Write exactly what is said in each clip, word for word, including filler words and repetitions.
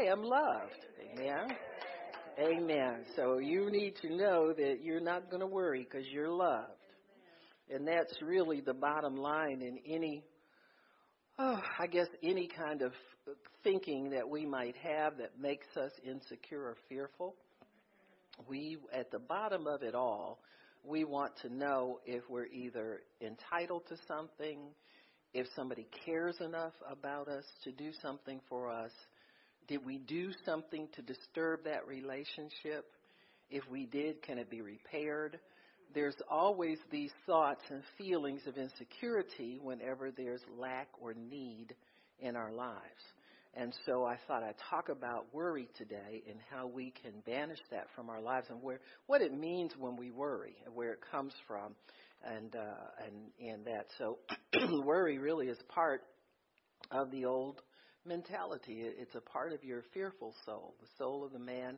I am loved. Amen. Amen. So you need to know that you're not going to worry because you're loved. And that's really the bottom line in any, oh, I guess, any kind of thinking that we might have that makes us insecure or fearful. We, at the bottom of it all, we want to know if we're either entitled to something, if somebody cares enough about us to do something for us. Did we do something to disturb that relationship? If we did, can it be repaired? There's always these thoughts and feelings of insecurity whenever there's lack or need in our lives. And so I thought I'd talk about worry today and how we can banish that from our lives and where what it means when we worry and where it comes from and uh, and, and that. So worry really is part of the old mentality. It's a part of your fearful soul, the soul of the man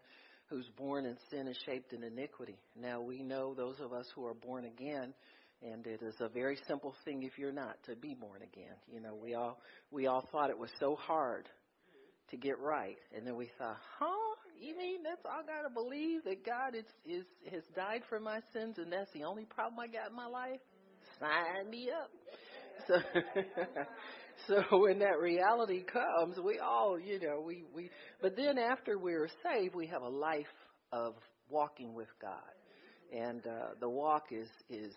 who's born in sin and shaped in iniquity. Now we know, those of us who are born again, and it is a very simple thing if you're not, to be born again. You know, we all we all thought it was so hard to get right, and then we thought, huh? You mean that's all I gotta believe that God is, is has died for my sins, and that's the only problem I got in my life? Sign me up. So, so when that reality comes, we all, you know, we, we, but then after we're saved, we have a life of walking with God. And uh, the walk is, is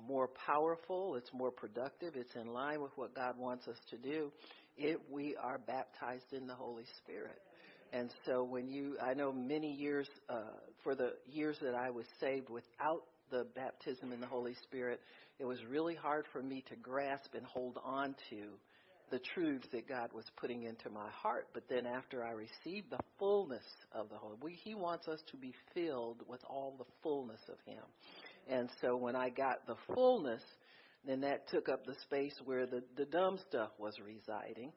more powerful. It's more productive. It's in line with what God wants us to do if we are baptized in the Holy Spirit. And so when you, I know many years, uh, for the years that I was saved without the baptism in the Holy Spirit, it was really hard for me to grasp and hold on to the truths that God was putting into my heart. But then after I received the fullness of the Holy, we, he wants us to be filled with all the fullness of him. And so when I got the fullness, then that took up the space where the, the dumb stuff was residing.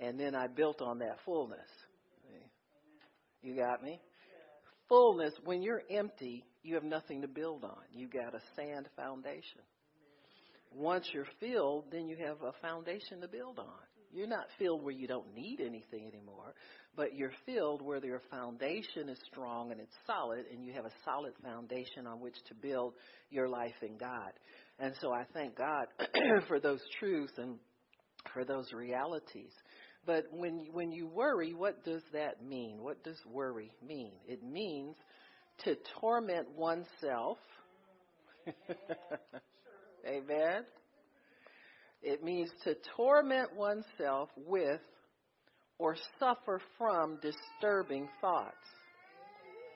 And then I built on that fullness. You got me? Fullness, when you're empty, you have nothing to build on. You got a sand foundation. Once you're filled, then you have a foundation to build on. You're not filled where you don't need anything anymore, but you're filled where your foundation is strong and it's solid, and you have a solid foundation on which to build your life in God. And so I thank God for those truths and for those realities. But when, when you worry, what does that mean? What does worry mean? It means to torment oneself. Amen. It means to torment oneself with or suffer from disturbing thoughts.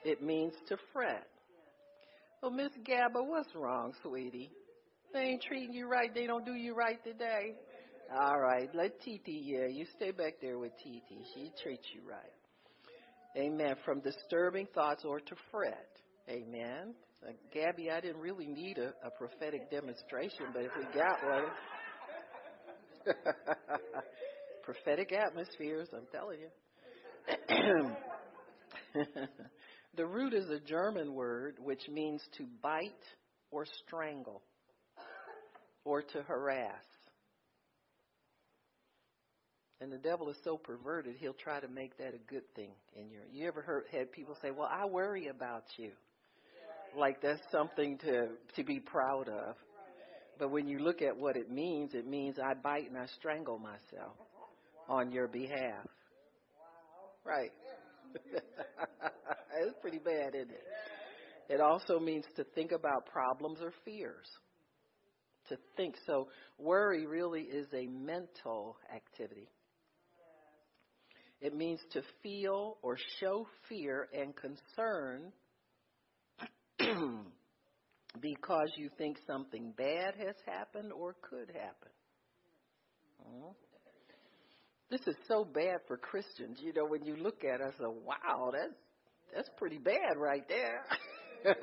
It means to fret. Well, Miss Gabba, what's wrong, sweetie? They ain't treating you right. They don't do you right today. All right. Let Titi, yeah, you stay back there with Titi. She treats you right. Amen. From disturbing thoughts or to fret. Amen. Uh, Gabby, I didn't really need a, a prophetic demonstration, but if we got one, prophetic atmospheres, I'm telling you. The root is a German word which means to bite or strangle or to harass. And the devil is so perverted, he'll try to make that a good thing in your. You ever heard had people say, well, I worry about you. Like that's something to, to be proud of. But when you look at what it means, it means I bite and I strangle myself on your behalf. Right. It's pretty bad, isn't it? It also means to think about problems or fears. To think. So worry really is a mental activity. It means to feel or show fear and concern because you think something bad has happened or could happen. Mm. This is so bad for Christians. You know, when you look at us, oh, wow, that's, that's pretty bad right there.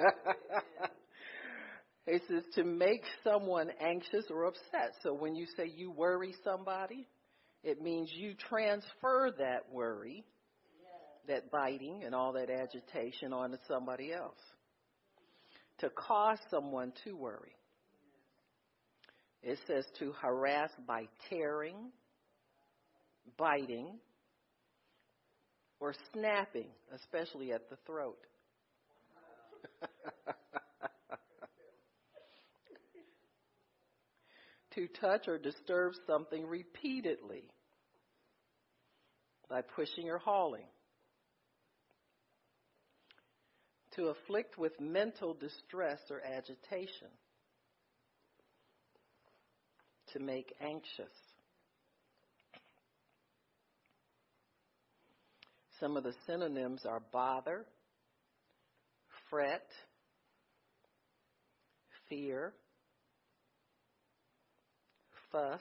It says to make someone anxious or upset. So when you say you worry somebody, it means you transfer that worry, that biting and all that agitation onto somebody else. To cause someone to worry. It says to harass by tearing, biting, or snapping, especially at the throat. To touch or disturb something repeatedly by pushing or hauling. To afflict with mental distress or agitation. To make anxious. Some of the synonyms are bother, fret, fear, fuss,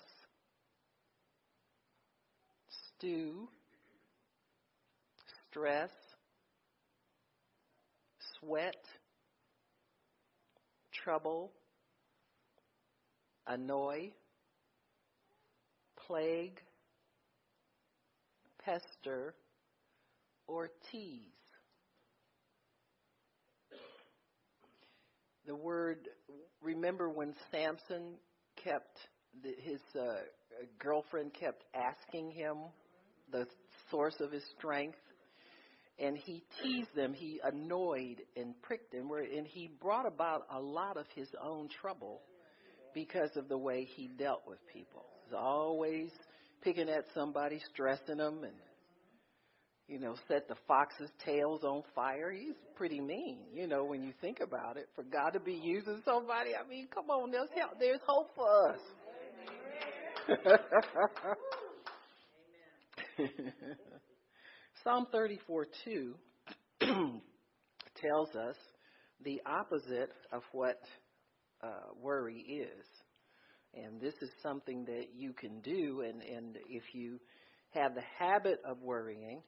stew, stress, sweat, trouble, annoy, plague, pester, or tease. The word, remember when Samson kept, his uh, girlfriend kept asking him the source of his strength, and he teased them, he annoyed and pricked them, and he brought about a lot of his own trouble because of the way he dealt with people. He was always picking at somebody, stressing them, and, you know, set the foxes' tails on fire. He's pretty mean, you know, when you think about it. For God to be using somebody, I mean, come on, there's, help. There's hope for us. Psalm thirty-four two tells us the opposite of what uh, worry is. And this is something that you can do. And, and if you have the habit of worrying,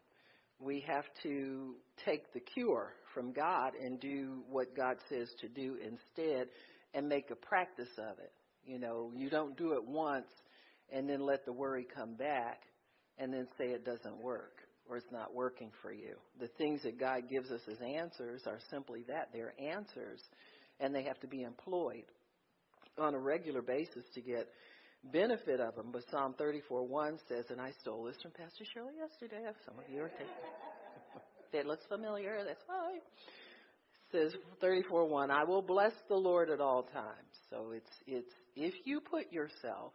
we have to take the cure from God and do what God says to do instead and make a practice of it. You know, you don't do it once and then let the worry come back and then say it doesn't work or it's not working for you. The things that God gives us as answers are simply that. They're answers, and they have to be employed on a regular basis to get benefit of them. But Psalm thirty-four one says, and I stole this from Pastor Shirley yesterday. Some of you are taking it. That looks familiar. That's fine. Says thirty-four one, I will bless the Lord at all times. So it's it's if you put yourself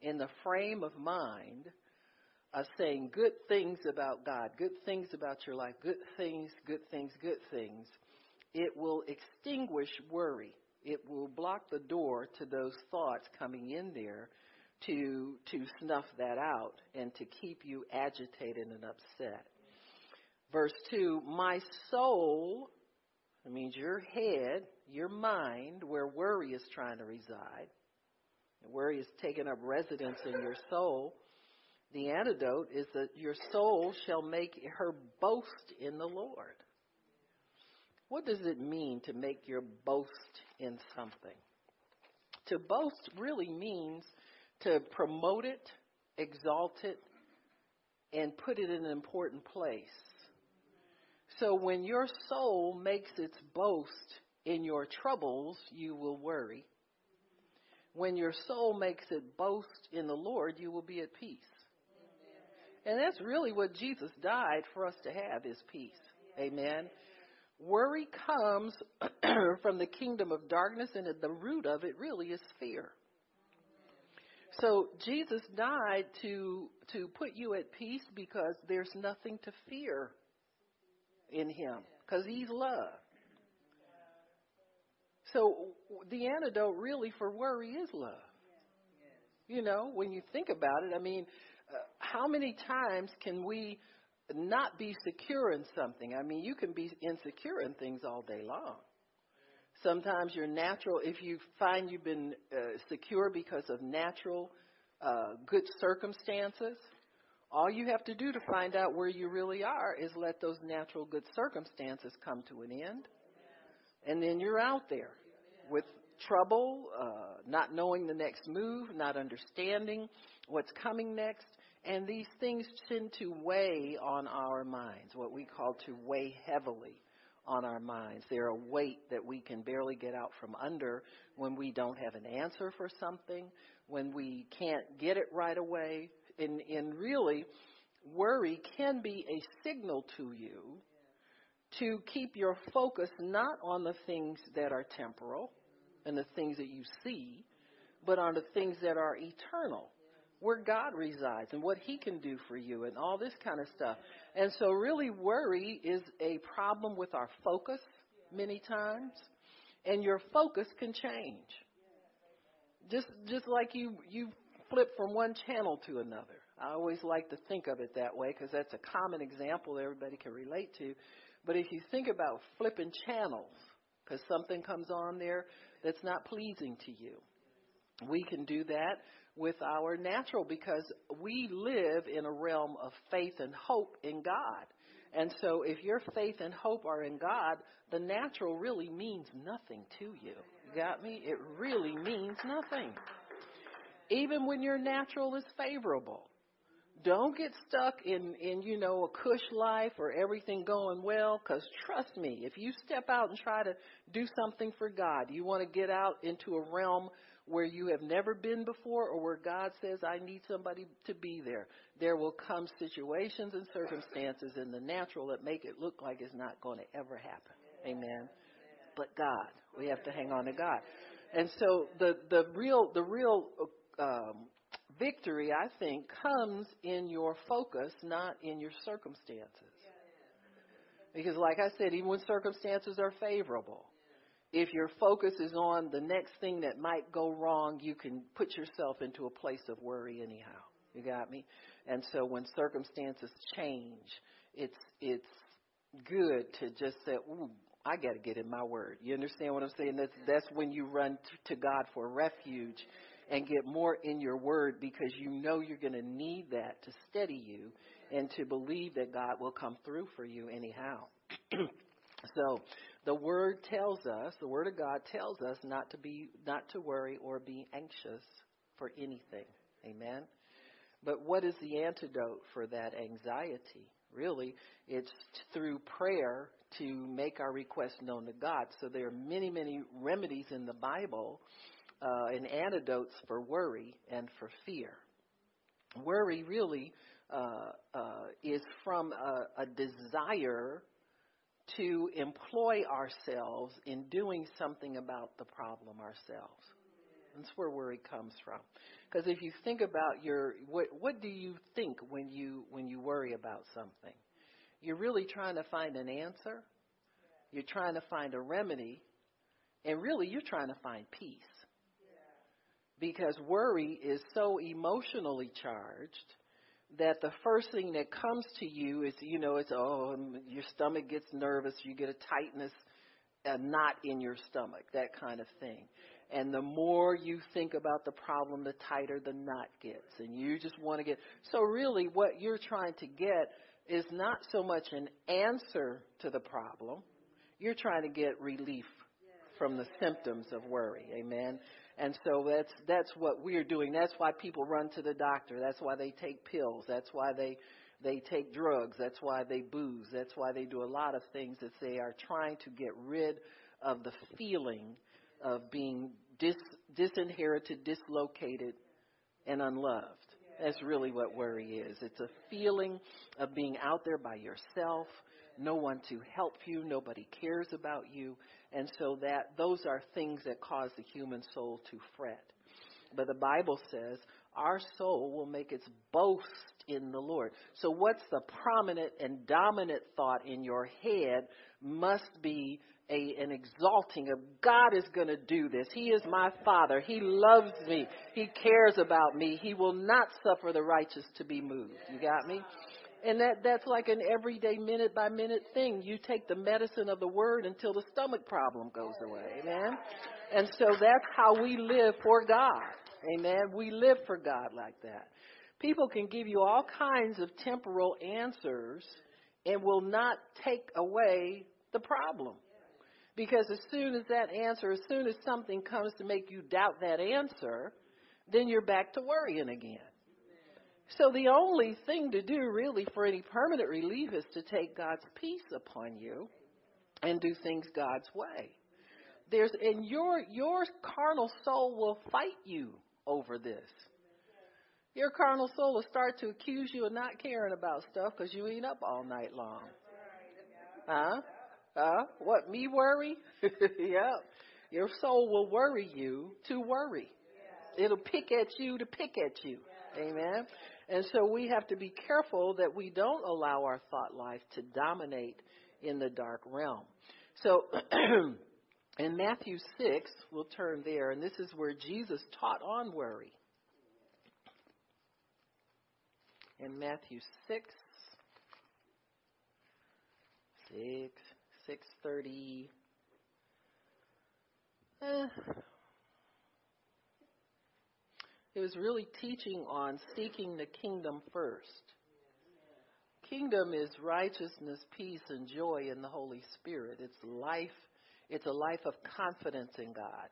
in the frame of mind of saying good things about God, good things about your life, good things, good things, good things, it will extinguish worry. It will block the door to those thoughts coming in there to to snuff that out and to keep you agitated and upset. Verse two, my soul, that means your head, your mind, where worry is trying to reside. Worry is taking up residence in your soul. The antidote is that your soul shall make her boast in the Lord. What does it mean to make your boast in something? To boast really means to promote it, exalt it, and put it in an important place. So when your soul makes its boast in your troubles, you will worry. When your soul makes it boast in the Lord, you will be at peace. And that's really what Jesus died for us to have, is peace. Amen. Worry comes from the kingdom of darkness, and at the root of it really is fear. So Jesus died to to put you at peace because there's nothing to fear in him, because he's love. So the antidote really for worry is love. You know, when you think about it, I mean, uh, how many times can we not be secure in something? I mean, you can be insecure in things all day long. Sometimes your natural, if you find you've been uh, secure because of natural uh, good circumstances, all you have to do to find out where you really are is let those natural good circumstances come to an end. And then you're out there with trouble, uh, not knowing the next move, not understanding what's coming next. And these things tend to weigh on our minds, what we call to weigh heavily on our minds. They're a weight that we can barely get out from under when we don't have an answer for something, when we can't get it right away. And, and really, Worry can be a signal to you to keep your focus not on the things that are temporal and the things that you see, but on the things that are eternal, where God resides and what he can do for you and all this kind of stuff. And so really worry is a problem with our focus many times, and your focus can change. Just just like you, you flip from one channel to another. I always like to think of it that way because that's a common example that everybody can relate to. But if you think about flipping channels because something comes on there that's not pleasing to you, we can do that with our natural because we live in a realm of faith and hope in God. And so if your faith and hope are in God, the natural really means nothing to you. You got me? It really means nothing. Even when your natural is favorable. Don't get stuck in, in you know, a cush life or everything going well, because trust me, if you step out and try to do something for God, you want to get out into a realm where you have never been before or where God says, I need somebody to be there. There will come situations and circumstances in the natural that make it look like it's not going to ever happen. Amen. But God, we have to hang on to God. And so the, the real, the real, um, victory, I think, comes in your focus, not in your circumstances. Because like I said, even when circumstances are favorable, if your focus is on the next thing that might go wrong, you can put yourself into a place of worry anyhow. You got me? And so when circumstances change, it's it's good to just say, ooh, I got to get in my word. You understand what I'm saying? That's, that's when you run to God for refuge and get more in your word, because you know you're going to need that to steady you and to believe that God will come through for you anyhow. So the word tells us, the word of God tells us not to be, not to worry or be anxious for anything. Amen. But what is the antidote for that anxiety? Really, it's through prayer to make our requests known to God. So there are many, many remedies in the Bible Uh, and antidotes for worry and for fear. Worry really uh, uh, is from a, a desire to employ ourselves in doing something about the problem ourselves. That's where worry comes from. Because if you think about your, what, what do you think when you when you worry about something? You're really trying to find an answer. You're trying to find a remedy. And really, you're trying to find peace. Because worry is so emotionally charged that the first thing that comes to you is, you know, it's, oh, your stomach gets nervous, you get a tightness, a knot in your stomach, that kind of thing. And the more you think about the problem, the tighter the knot gets. And you just want to get, so really what you're trying to get is not so much an answer to the problem. You're trying to get relief from the symptoms of worry. Amen. And so that's that's what we're doing. That's why people run to the doctor. That's why they take pills. That's why they they take drugs. That's why they booze. That's why they do a lot of things that they are trying to get rid of the feeling of being dis, disinherited, dislocated, and unloved. That's really what worry is. It's a feeling of being out there by yourself, no one to help you, nobody cares about you. And so that those are things that cause the human soul to fret. But the Bible says our soul will make its boast in the Lord. So what's the prominent and dominant thought in your head must be a, an exalting of God is going to do this. He is my Father. He loves me. He cares about me. He will not suffer the righteous to be moved. You got me? And that, that's like an everyday minute-by-minute thing. You take the medicine of the word until the stomach problem goes away, amen? And so that's how we live for God, amen? We live for God like that. People can give you all kinds of temporal answers and will not take away the problem. Because as soon as that answer, as soon as something comes to make you doubt that answer, then you're back to worrying again. So the only thing to do really for any permanent relief is to take God's peace upon you and do things God's way. There's, and your, your carnal soul will fight you over this. Your carnal soul will start to accuse you of not caring about stuff because you ain't up all night long. Huh? Huh? What, me worry? Yep. Your soul will worry you to worry. It'll pick at you to pick at you. Amen? And so we have to be careful that we don't allow our thought life to dominate in the dark realm. So in Matthew six, we'll turn there, and this is where Jesus taught on worry. In Matthew six, six, six thirty, eh. It was really teaching on seeking the kingdom first. Kingdom is righteousness, peace, and joy in the Holy Spirit. It's life. It's a life of confidence in God.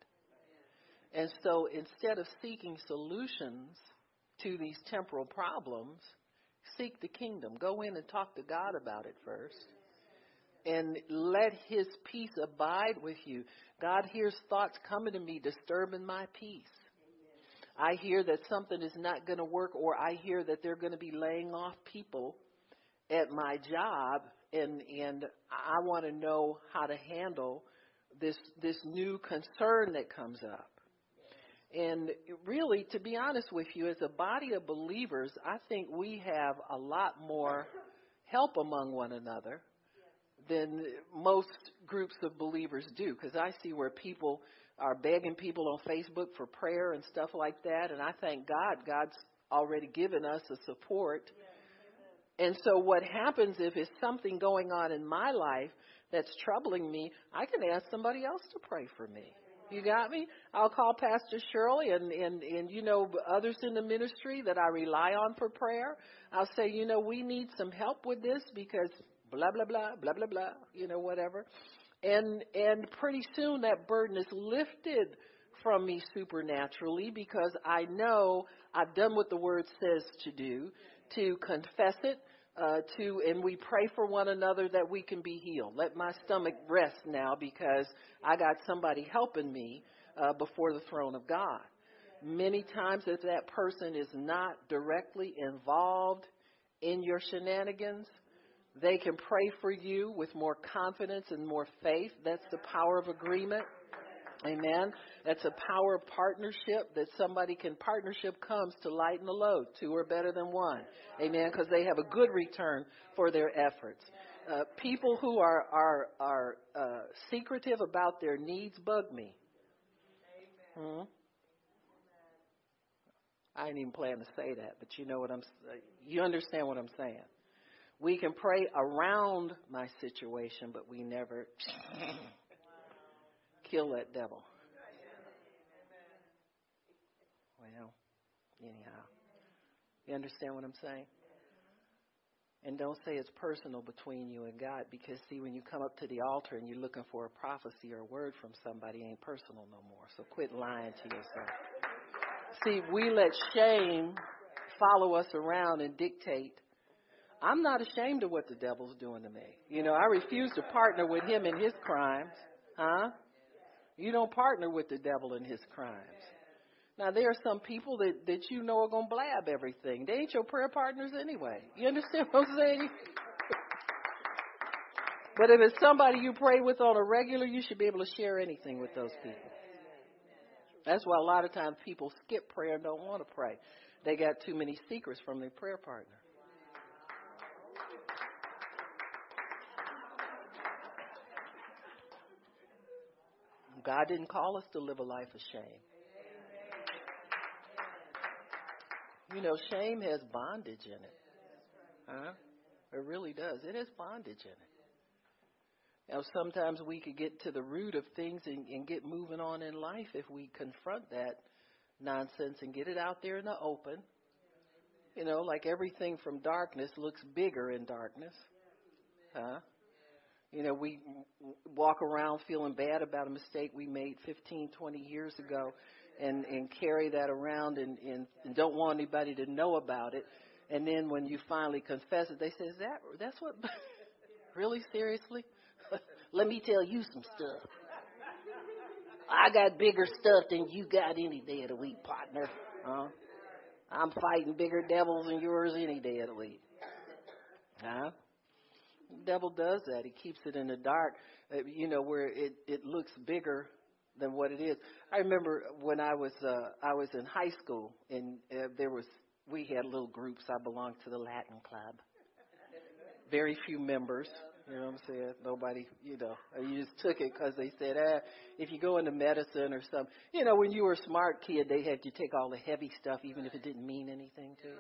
And so instead of seeking solutions to these temporal problems, seek the kingdom. Go in and talk to God about it first. And let his peace abide with you. God hears thoughts coming to me, disturbing my peace. I hear that something is not going to work, or I hear that they're going to be laying off people at my job, and and I want to know how to handle this this new concern that comes up. And really, to be honest with you, as a body of believers, I think we have a lot more help among one another than most groups of believers do, because I see where people are begging people on Facebook for prayer and stuff like that, and I thank God, God's already given us the support. And so what happens if it's something going on in my life that's troubling me, I can ask somebody else to pray for me. You got me? I'll call Pastor Shirley and, and, and, you know, others in the ministry that I rely on for prayer. I'll say, you know, we need some help with this because blah, blah, blah, blah, blah, blah, you know, whatever. And and pretty soon that burden is lifted from me supernaturally because I know I've done what the word says to do, to confess it, uh, to and we pray for one another that we can be healed. Let my stomach rest now because I got somebody helping me uh, before the throne of God. Many times if that person is not directly involved in your shenanigans, they can pray for you with more confidence and more faith. That's the power of agreement. Amen. That's a power of partnership, that somebody can, partnership comes to lighten the load. Two are better than one. Amen. Because they have a good return for their efforts. Uh, people who are, are, are uh, secretive about their needs bug me. Hmm? I didn't even plan to say that, but you know what I'm, you understand what I'm saying. We can pray around my situation, but we never kill that devil. Well, anyhow, you understand what I'm saying? And don't say it's personal between you and God, because, see, when you come up to the altar and you're looking for a prophecy or a word from somebody, it ain't personal no more. So quit lying to yourself. See, we let shame follow us around and dictate. I'm not ashamed of what the devil's doing to me. You know, I refuse to partner with him in his crimes. Huh? You don't partner with the devil in his crimes. Now, there are some people that, that you know are going to blab everything. They ain't your prayer partners anyway. You understand what I'm saying? But if it's somebody you pray with on a regular, you should be able to share anything with those people. That's why a lot of times people skip prayer and don't want to pray. They got too many secrets from their prayer partner. God didn't call us to live a life of shame. Amen. You know, shame has bondage in it. Huh? It really does. It has bondage in it. Now, sometimes we could get to the root of things and, and get moving on in life if we confront that nonsense and get it out there in the open. You know, like everything from darkness looks bigger in darkness. Huh? You know, we walk around feeling bad about a mistake we made fifteen, twenty years ago and, and carry that around and, and, and don't want anybody to know about it. And then when you finally confess it, they say, Is that, that's what, really, seriously? Let me tell you some stuff. I got bigger stuff than you got any day of the week, partner. Huh? I'm fighting bigger devils than yours any day of the week. Huh? The devil does that. He keeps it in the dark, you know, where it, it looks bigger than what it is. I remember when I was uh, I was in high school, and uh, there was we had little groups. I belonged to the Latin club. Very few members. You know what I'm saying? Nobody, you know, you just took it because they said, ah, if you go into medicine or something, you know, when you were a smart kid, they had you take all the heavy stuff, even if it didn't mean anything to you.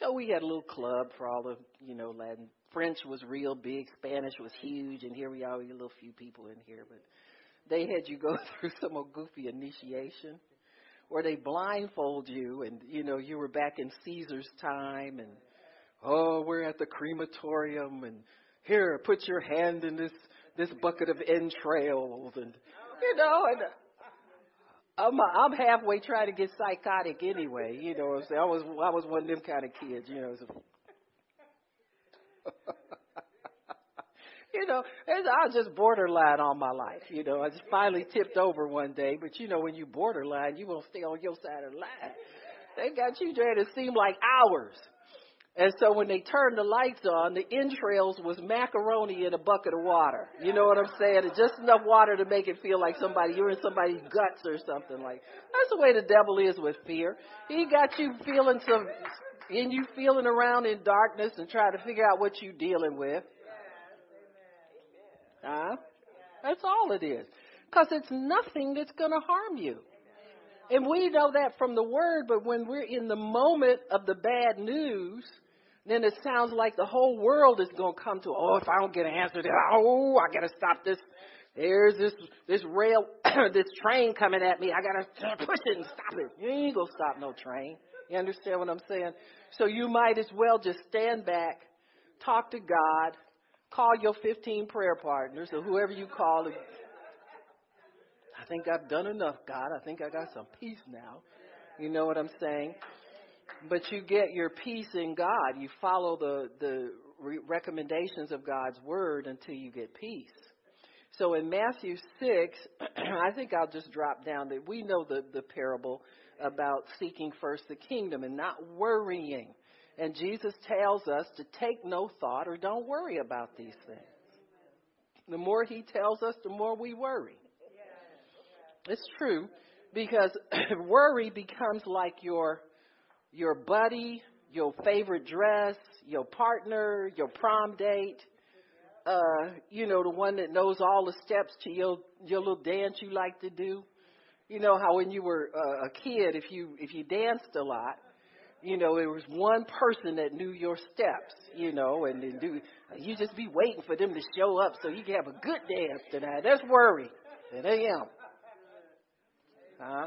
So we had a little club for all the, you know, Latin. French was real big. Spanish was huge. And here we are, we a little few people in here. But they had you go through some old goofy initiation where they blindfold you. And, you know, you were back in Caesar's time. And, oh, we're at the crematorium. And here, put your hand in this, this bucket of entrails. And, you know, and... I'm I'm halfway trying to get psychotic anyway, you know what I'm saying? I was I was one of them kind of kids, you know. So. You know, I was just borderline all my life, you know. I just finally tipped over one day, but you know, when you borderline, you won't stay on your side of the line. They got you there, it seemed like hours. And so when they turned the lights on, the entrails was macaroni in a bucket of water. You know what I'm saying? It's just enough water to make it feel like somebody, you're in somebody's guts or something. Like that's the way the devil is with fear. He got you feeling some, and you feeling around in darkness and trying to figure out what you're dealing with. Huh? That's all it is. Because it's nothing that's going to harm you. And we know that from the word, but when we're in the moment of the bad news, then it sounds like the whole world is going to come to, oh, if I don't get an answer, then, oh, I got to stop this. There's this this rail, this train coming at me. I got to push it and stop it. You ain't going to stop no train. You understand what I'm saying? So you might as well just stand back, talk to God, call your fifteen prayer partners or whoever you call. I think I've done enough, God. I think I got some peace now. You know what I'm saying? But you get your peace in God. You follow the, the re- recommendations of God's word until you get peace. So in Matthew six, I think I'll just drop down that we know the, the parable about seeking first the kingdom and not worrying. And Jesus tells us to take no thought or don't worry about these things. The more he tells us, the more we worry. It's true, because worry becomes like your your buddy, your favorite dress, your partner, your prom date, uh, you know, the one that knows all the steps to your your little dance you like to do. You know how when you were uh, a kid, if you if you danced a lot, you know, it was one person that knew your steps, you know, and then do, you just be waiting for them to show up so you can have a good dance tonight. That's worry. And they am. Huh?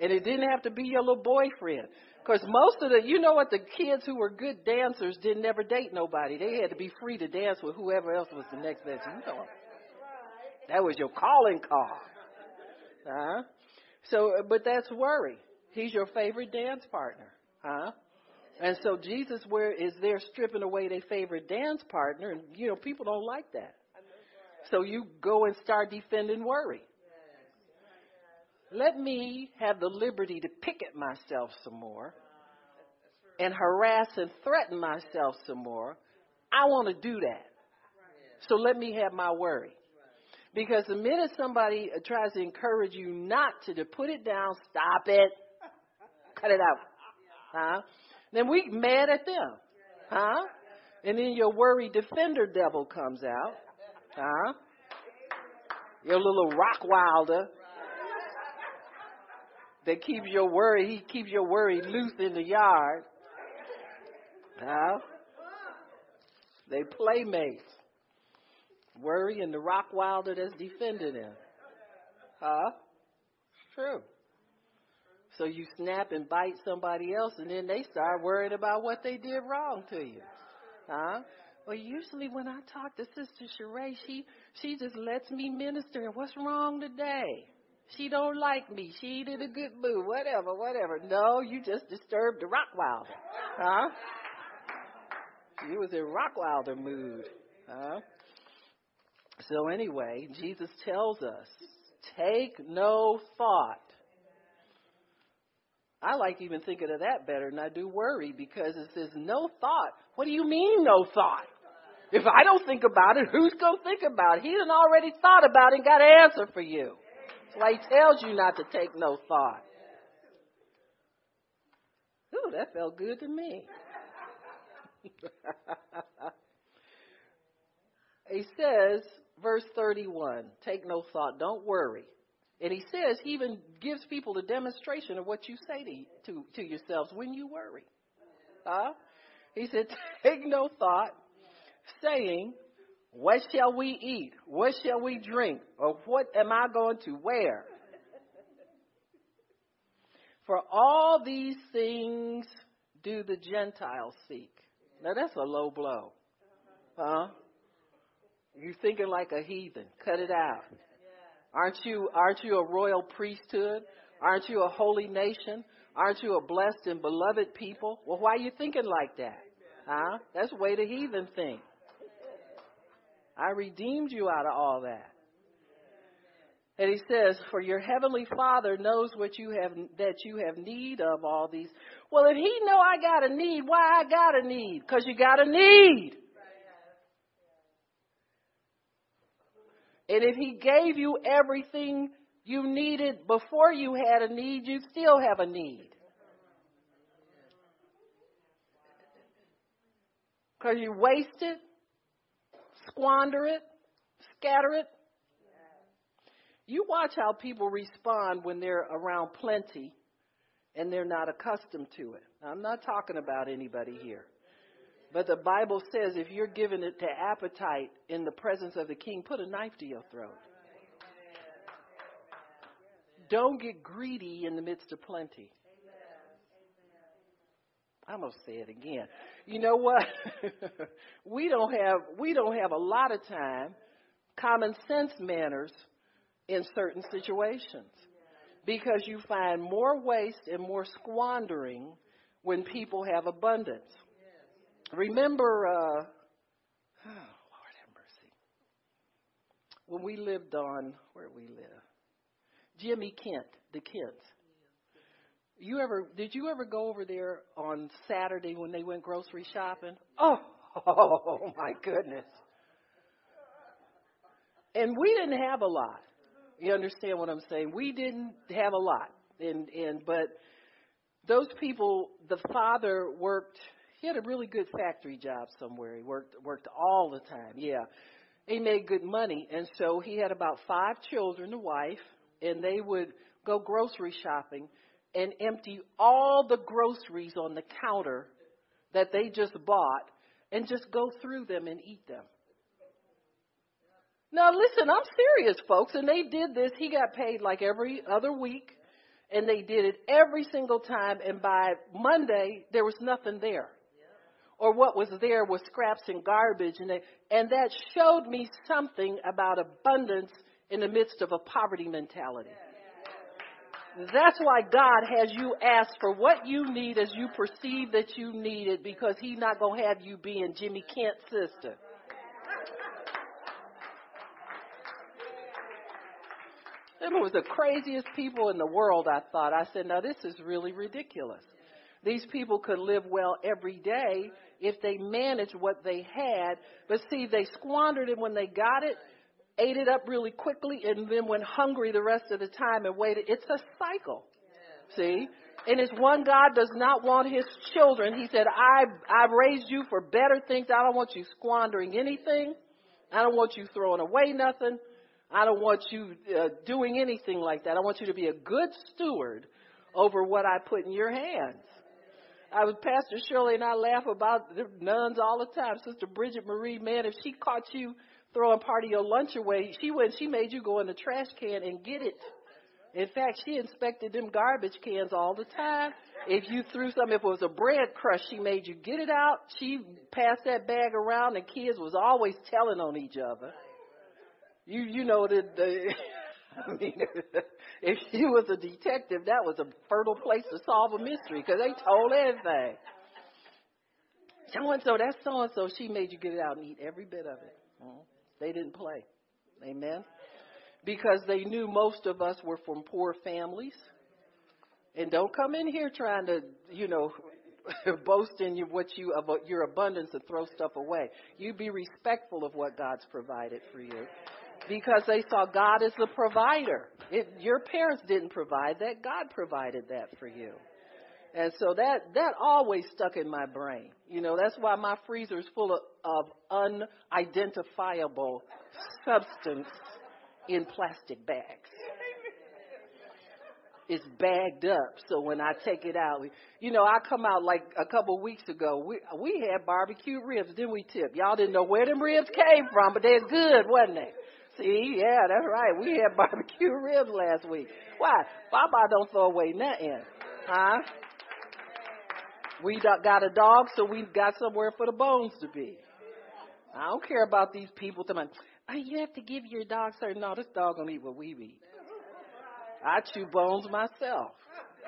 And it didn't have to be your little boyfriend, because most of the, you know what, the kids who were good dancers didn't ever date nobody. They had to be free to dance with whoever else was the next best. You know, that was your calling card. Huh? So, but that's worry. He's your favorite dance partner. Huh? And so Jesus where is there stripping away their favorite dance partner, and you know people don't like that. So you go and start defending worry. Let me have the liberty to pick at myself some more and harass and threaten myself some more. I want to do that. So let me have my worry. Because the minute somebody tries to encourage you not to, to put it down, stop it, cut it out. Huh? Then we mad at them. Huh? And then your worry defender devil comes out. Huh? Your little Rockwilder. That keeps your worry, he keeps your worry loose in the yard. Huh? They playmates. Worry and the Rockwilder that's defending him. Huh? It's true. So you snap and bite somebody else, and then they start worrying about what they did wrong to you. Huh? Well, usually when I talk to Sister Sheree, she, she just lets me minister. What's wrong today? She don't like me. She did a good move. Whatever, whatever. No, you just disturbed the Rockwilder. Huh? You was in Rockwilder mood. Huh? So anyway, Jesus tells us, take no thought I like even thinking of that better than I do worry, because it says no thought. What do you mean no thought? If I don't think about it, who's going to think about it? He done already thought about it and got an answer for you. That's why he tells you not to take no thought. Ooh, that felt good to me. He says, verse thirty-one, take no thought, don't worry. And he says he even gives people a demonstration of what you say to, to, to yourselves when you worry. Huh? He said, take no thought, saying, what shall we eat? What shall we drink? Or what am I going to wear? For all these things do the Gentiles seek. Now, that's a low blow. Huh? You're thinking like a heathen. Cut it out. Aren't you, aren't you a royal priesthood? Aren't you a holy nation? Aren't you a blessed and beloved people? Well, why are you thinking like that? Huh? That's the way the heathen think. I redeemed you out of all that. And he says, for your heavenly Father knows what you have, that you have need of all these. Well, if he know I got a need, why I got a need? Because you got a need. And if he gave you everything you needed before you had a need, you still have a need. Because you waste it, squander it, scatter it. You watch how people respond when they're around plenty and they're not accustomed to it. Now, I'm not talking about anybody here. But the Bible says if you're giving it to appetite in the presence of the king, put a knife to your throat. Don't get greedy in the midst of plenty. I'm going to say it again. You know what? we don't have we don't have a lot of time, common sense manners in certain situations, because you find more waste and more squandering when people have abundance. Remember, uh, oh, Lord have mercy, when we lived on, where we live, Jimmy Kent, the Kents. You ever, did you ever go over there on Saturday when they went grocery shopping? Oh, oh my goodness. And we didn't have a lot. You understand what I'm saying? We didn't have a lot. And, and, but those people, the father worked. He had a really good factory job somewhere. He worked worked all the time. Yeah. He made good money. And so he had about five children, a wife, and they would go grocery shopping and empty all the groceries on the counter that they just bought and just go through them and eat them. Now, listen, I'm serious, folks. And they did this. He got paid like every other week, and they did it every single time. And by Monday, there was nothing there. Or what was there was scraps and garbage. And, they, and that showed me something about abundance in the midst of a poverty mentality. That's why God has you ask for what you need as you perceive that you need it, because he's not going to have you being Jimmy Kent's sister. Them was the craziest people in the world, I thought. I said, now this is really ridiculous. These people could live well every day if they managed what they had. But see, they squandered it when they got it, ate it up really quickly, and then went hungry the rest of the time and waited. It's a cycle, see? And it's one God does not want his children. He said, I, I raised you for better things. I don't want you squandering anything. I don't want you throwing away nothing. I don't want you uh, doing anything like that. I want you to be a good steward over what I put in your hands. I was Pastor Shirley and I laugh about the nuns all the time. Sister Bridget Marie, man, if she caught you throwing part of your lunch away, she went, she made you go in the trash can and get it. In fact, she inspected them garbage cans all the time. If you threw something, if it was a bread crust, she made you get it out. She passed that bag around, and kids was always telling on each other. You you know that the, I mean, if she was a detective, that was a fertile place to solve a mystery, because they told everything. So-and-so, that's so-and-so. She made you get it out and eat every bit of it. Mm-hmm. They didn't play. Amen. Because they knew most of us were from poor families. And don't come in here trying to, you know, boast in you what you about your abundance and throw stuff away. You be respectful of what God's provided for you, because they saw God as the provider. If your parents didn't provide that, God provided that for you. And so that that always stuck in my brain. You know, that's why my freezer is full of, of unidentifiable substance in plastic bags. It's bagged up, so when I take it out, you know, I come out like a couple of weeks ago. We we had barbecue ribs, didn't we, Tip? Y'all didn't know where them ribs came from, but they're good, wasn't they? See, yeah, that's right. We had barbecue ribs last week. Why? Baba don't throw away nothing, huh? We got a dog, so we got somewhere for the bones to be. I don't care about these people. Them, oh, you have to give your dog certain. No, this dog gonna eat what we eat. I chew bones myself.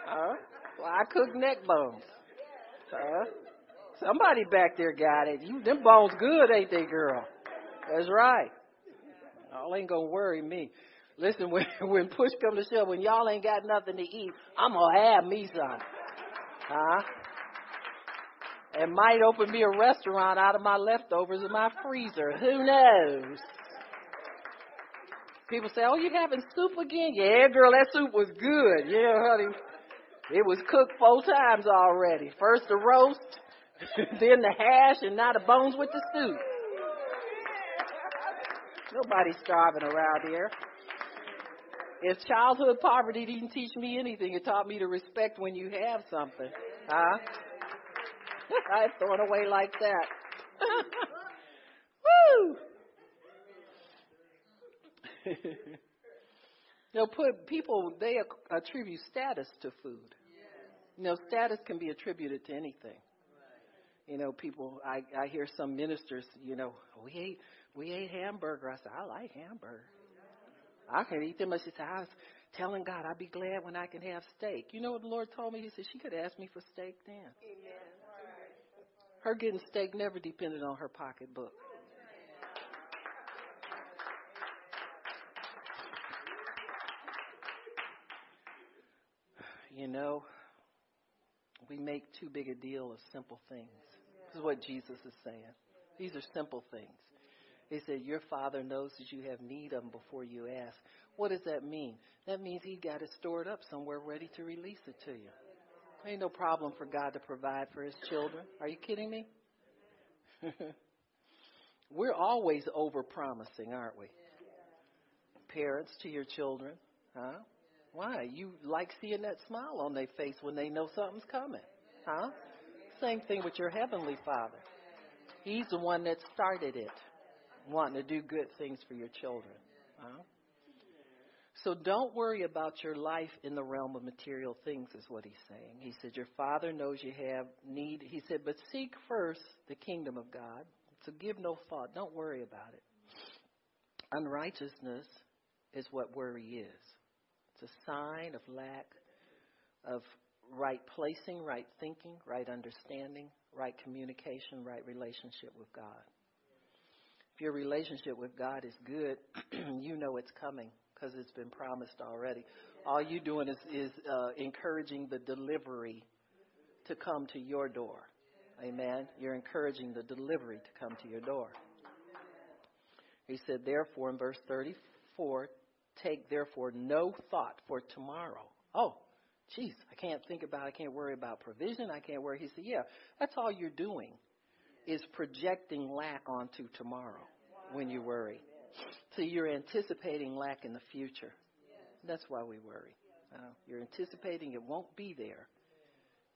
Huh? Well, I cook neck bones. Huh? Somebody back there got it. You, them bones good, ain't they, girl? That's right. Y'all ain't gonna worry me. Listen, when, when push come to shove, when y'all ain't got nothing to eat, I'm gonna have me some. Huh? It might open me a restaurant out of my leftovers in my freezer. Who knows? People say, oh, you having soup again? Yeah, girl, that soup was good. Yeah, honey. It was cooked four times already. First the roast, then the hash, and now the bones with the soup. Nobody's starving around here. If childhood poverty didn't teach me anything, it taught me to respect when you have something. Huh? I'm throwing away like that. Woo! You know, put people, they attribute status to food. You know, status can be attributed to anything. You know, people, I, I hear some ministers, you know, we ate, we ate hamburger. I said, I like hamburger. I can eat them. I said, I was telling God, I'd be glad when I can have steak. You know what the Lord told me? He said, she could ask me for steak then. Her getting steak never depended on her pocketbook. You know, we make too big a deal of simple things. This is what Jesus is saying. These are simple things. He said, your Father knows that you have need of them before you ask. What does that mean? That means He got it stored up somewhere ready to release it to you. There ain't no problem for God to provide for His children. Are you kidding me? We're always over-promising, aren't we? Parents to your children, huh? Why? You like seeing that smile on their face when they know something's coming, huh? Same thing with your Heavenly Father. He's the one that started it, wanting to do good things for your children, huh? So don't worry about your life in the realm of material things is what He's saying. He said, your Father knows you have need. He said, but seek first the kingdom of God. So give no thought. Don't worry about it. Unrighteousness is what worry is. It's a sign of lack of right placing, right thinking, right understanding, right communication, right relationship with God. If your relationship with God is good, you know it's coming because it's been promised already. All you doing is, is uh, encouraging the delivery to come to your door. Amen. You're encouraging the delivery to come to your door. He said, therefore, in verse thirty-four, take, therefore, no thought for tomorrow. Oh, geez, I can't think about, I can't worry about provision. I can't worry. He said, yeah, that's all you're doing is projecting lack onto tomorrow when you worry. So you're anticipating lack in the future. That's why we worry. Uh, you're anticipating it won't be there.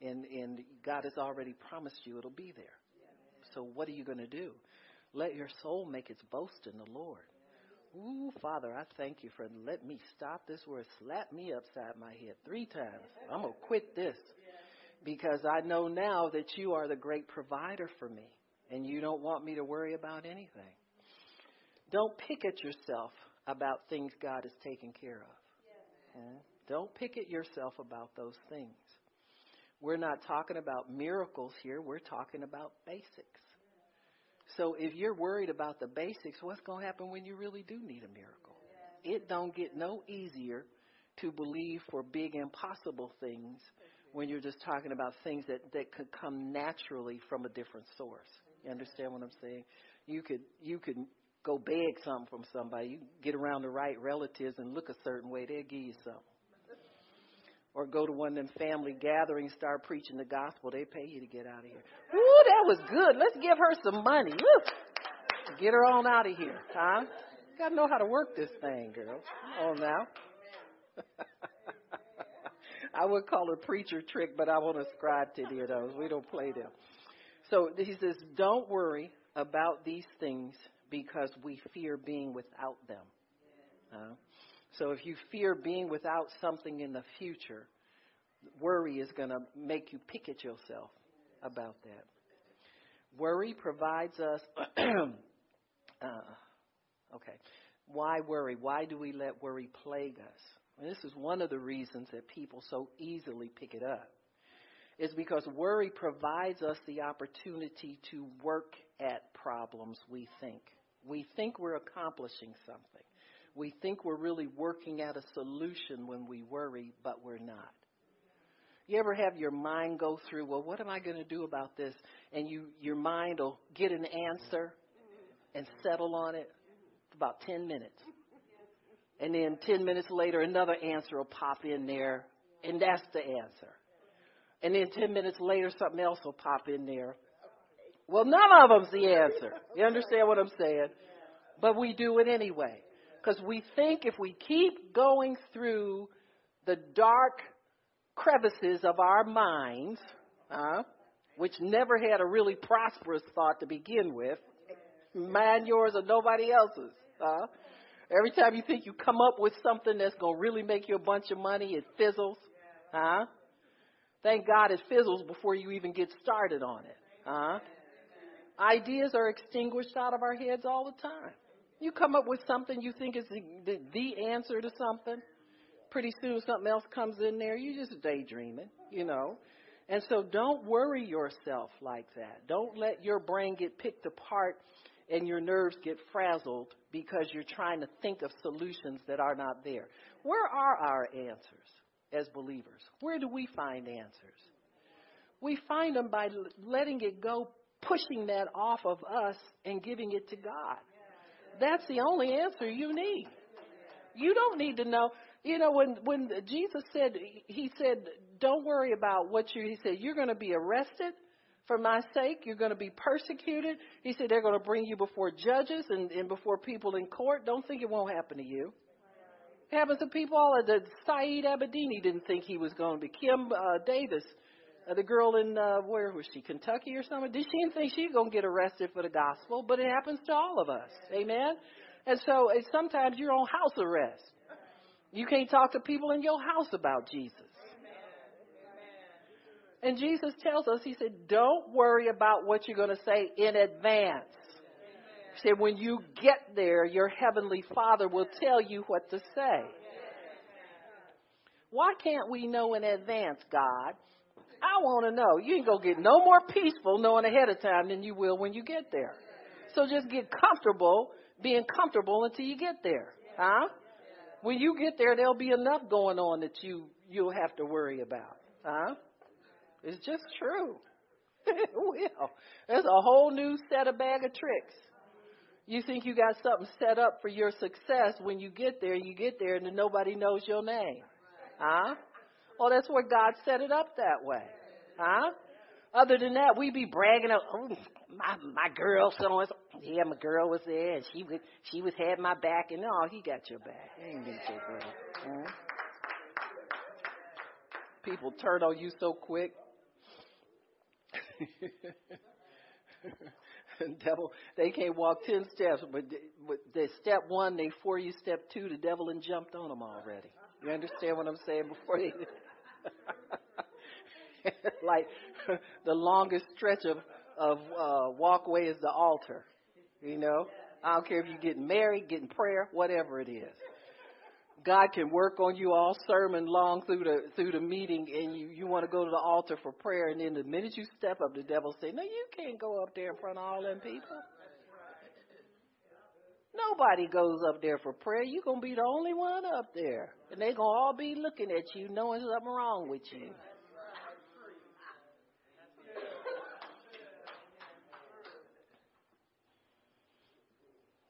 And, and God has already promised you it'll be there. So what are you going to do? Let your soul make its boast in the Lord. Ooh, Father, I thank you for let me stop this word. Slap me upside my head three times. I'm going to quit this because I know now that you are the great provider for me and you don't want me to worry about anything. Don't pick at yourself about things God is taking care of. Hmm? Don't pick at yourself about those things. We're not talking about miracles here. We're talking about basics. So if you're worried about the basics, what's going to happen when you really do need a miracle? It don't get no easier to believe for big impossible things when you're just talking about things that, that could come naturally from a different source. You understand what I'm saying? You could you could go beg something from somebody. You get around the right relatives and look a certain way, they'll give you something. Or go to one of them family gatherings, start preaching the gospel, they pay you to get out of here. Ooh, that was good. Let's give her some money. Woo. Get her on out of here, huh? You got to know how to work this thing, girl. Oh, now. I would call it preacher trick, but I won't ascribe to any of those. We don't play them. So he says, don't worry about these things because we fear being without them. Uh, so if you fear being without something in the future, worry is going to make you pick at yourself about that. Worry provides us... uh, okay. Why worry? Why do we let worry plague us? And this is one of the reasons that people so easily pick it up. It's because worry provides us the opportunity to work at problems we think. We think we're accomplishing something. We think we're really working at a solution when we worry, but we're not. You ever have your mind go through, well, what am I going to do about this? And you, your mind will get an answer and settle on it for about ten minutes. And then ten minutes later, another answer will pop in there, and that's the answer. And then ten minutes later, something else will pop in there. Well, none of them's the answer. You understand what I'm saying? But we do it anyway. Because we think if we keep going through the dark crevices of our minds, uh, which never had a really prosperous thought to begin with, mind yours or nobody else's, uh, every time you think you come up with something that's going to really make you a bunch of money, it fizzles. Huh? Thank God it fizzles before you even get started on it. Huh? Ideas are extinguished out of our heads all the time. You come up with something you think is the, the, the answer to something. Pretty soon something else comes in there. You're just daydreaming, you know. And so don't worry yourself like that. Don't let your brain get picked apart and your nerves get frazzled because you're trying to think of solutions that are not there. Where are our answers as believers? Where do we find answers? We find them by letting it go, pushing that off of us and giving it to God. That's the only answer you need. You don't need to know. You know, when, when Jesus said, he said, don't worry about what you, he said, you're going to be arrested. For my sake, you're going to be persecuted. He said they're going to bring you before judges and, and before people in court. Don't think it won't happen to you. It happens to people all. The Saeed Abedini didn't think he was going to be. Kim uh, Davis, uh, the girl in, uh, where was she, Kentucky or something? She didn't think she was going to get arrested for the gospel, but it happens to all of us. Amen? And so it's sometimes you're on house arrest. You can't talk to people in your house about Jesus. And Jesus tells us, he said, don't worry about what you're going to say in advance. He said, when you get there, your heavenly Father will tell you what to say. Why can't we know in advance, God? I want to know. You ain't going to get no more peaceful knowing ahead of time than you will when you get there. So just get comfortable being comfortable until you get there. Huh? When you get there, there'll be enough going on that you, you'll have to worry about. Huh? It's just true. It will. There's a whole new set of bag of tricks. You think you got something set up for your success when you get there, you get there, and then nobody knows your name. Huh? Well, that's where God set it up that way. Huh? Other than that, we be bragging, oh, my, my girl, so yeah, my girl was there, and she was, she was had my back, and no, oh, he got your back. He didn't get your girl. Huh? People turn on you so quick. Devil, they can't walk ten steps, but they step one, they for you step two, the devil and jumped on them already. You understand what I'm saying? Before they like the longest stretch of of uh, walkway is the altar. You know, I don't care if you're getting married, getting prayer, whatever it is. God can work on you all sermon long through the through the meeting, and you, you want to go to the altar for prayer, and then the minute you step up, the devil say, no, you can't go up there in front of all them people. No, nobody goes up there for prayer, you're going to be the only one up there. And they're going to all be looking at you, knowing something wrong with you.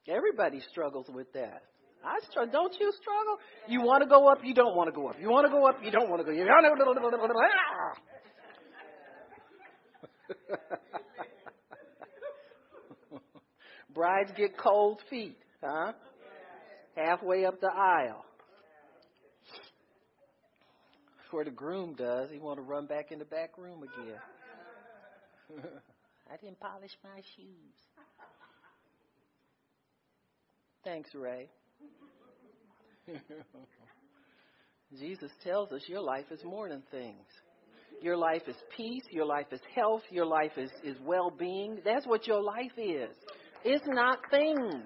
Everybody struggles with that. I struggle. Don't you struggle? You want to go up, you don't want to go up. You want to go up, you don't want to go up. Brides get cold feet, huh? Halfway up the aisle. That's where the groom does. He want to run back in the back room again. I didn't polish my shoes. Thanks, Ray. Jesus tells us your life is more than things. Your life is peace. Your life is health. Your life is, is well-being. That's what your life is. It's not things.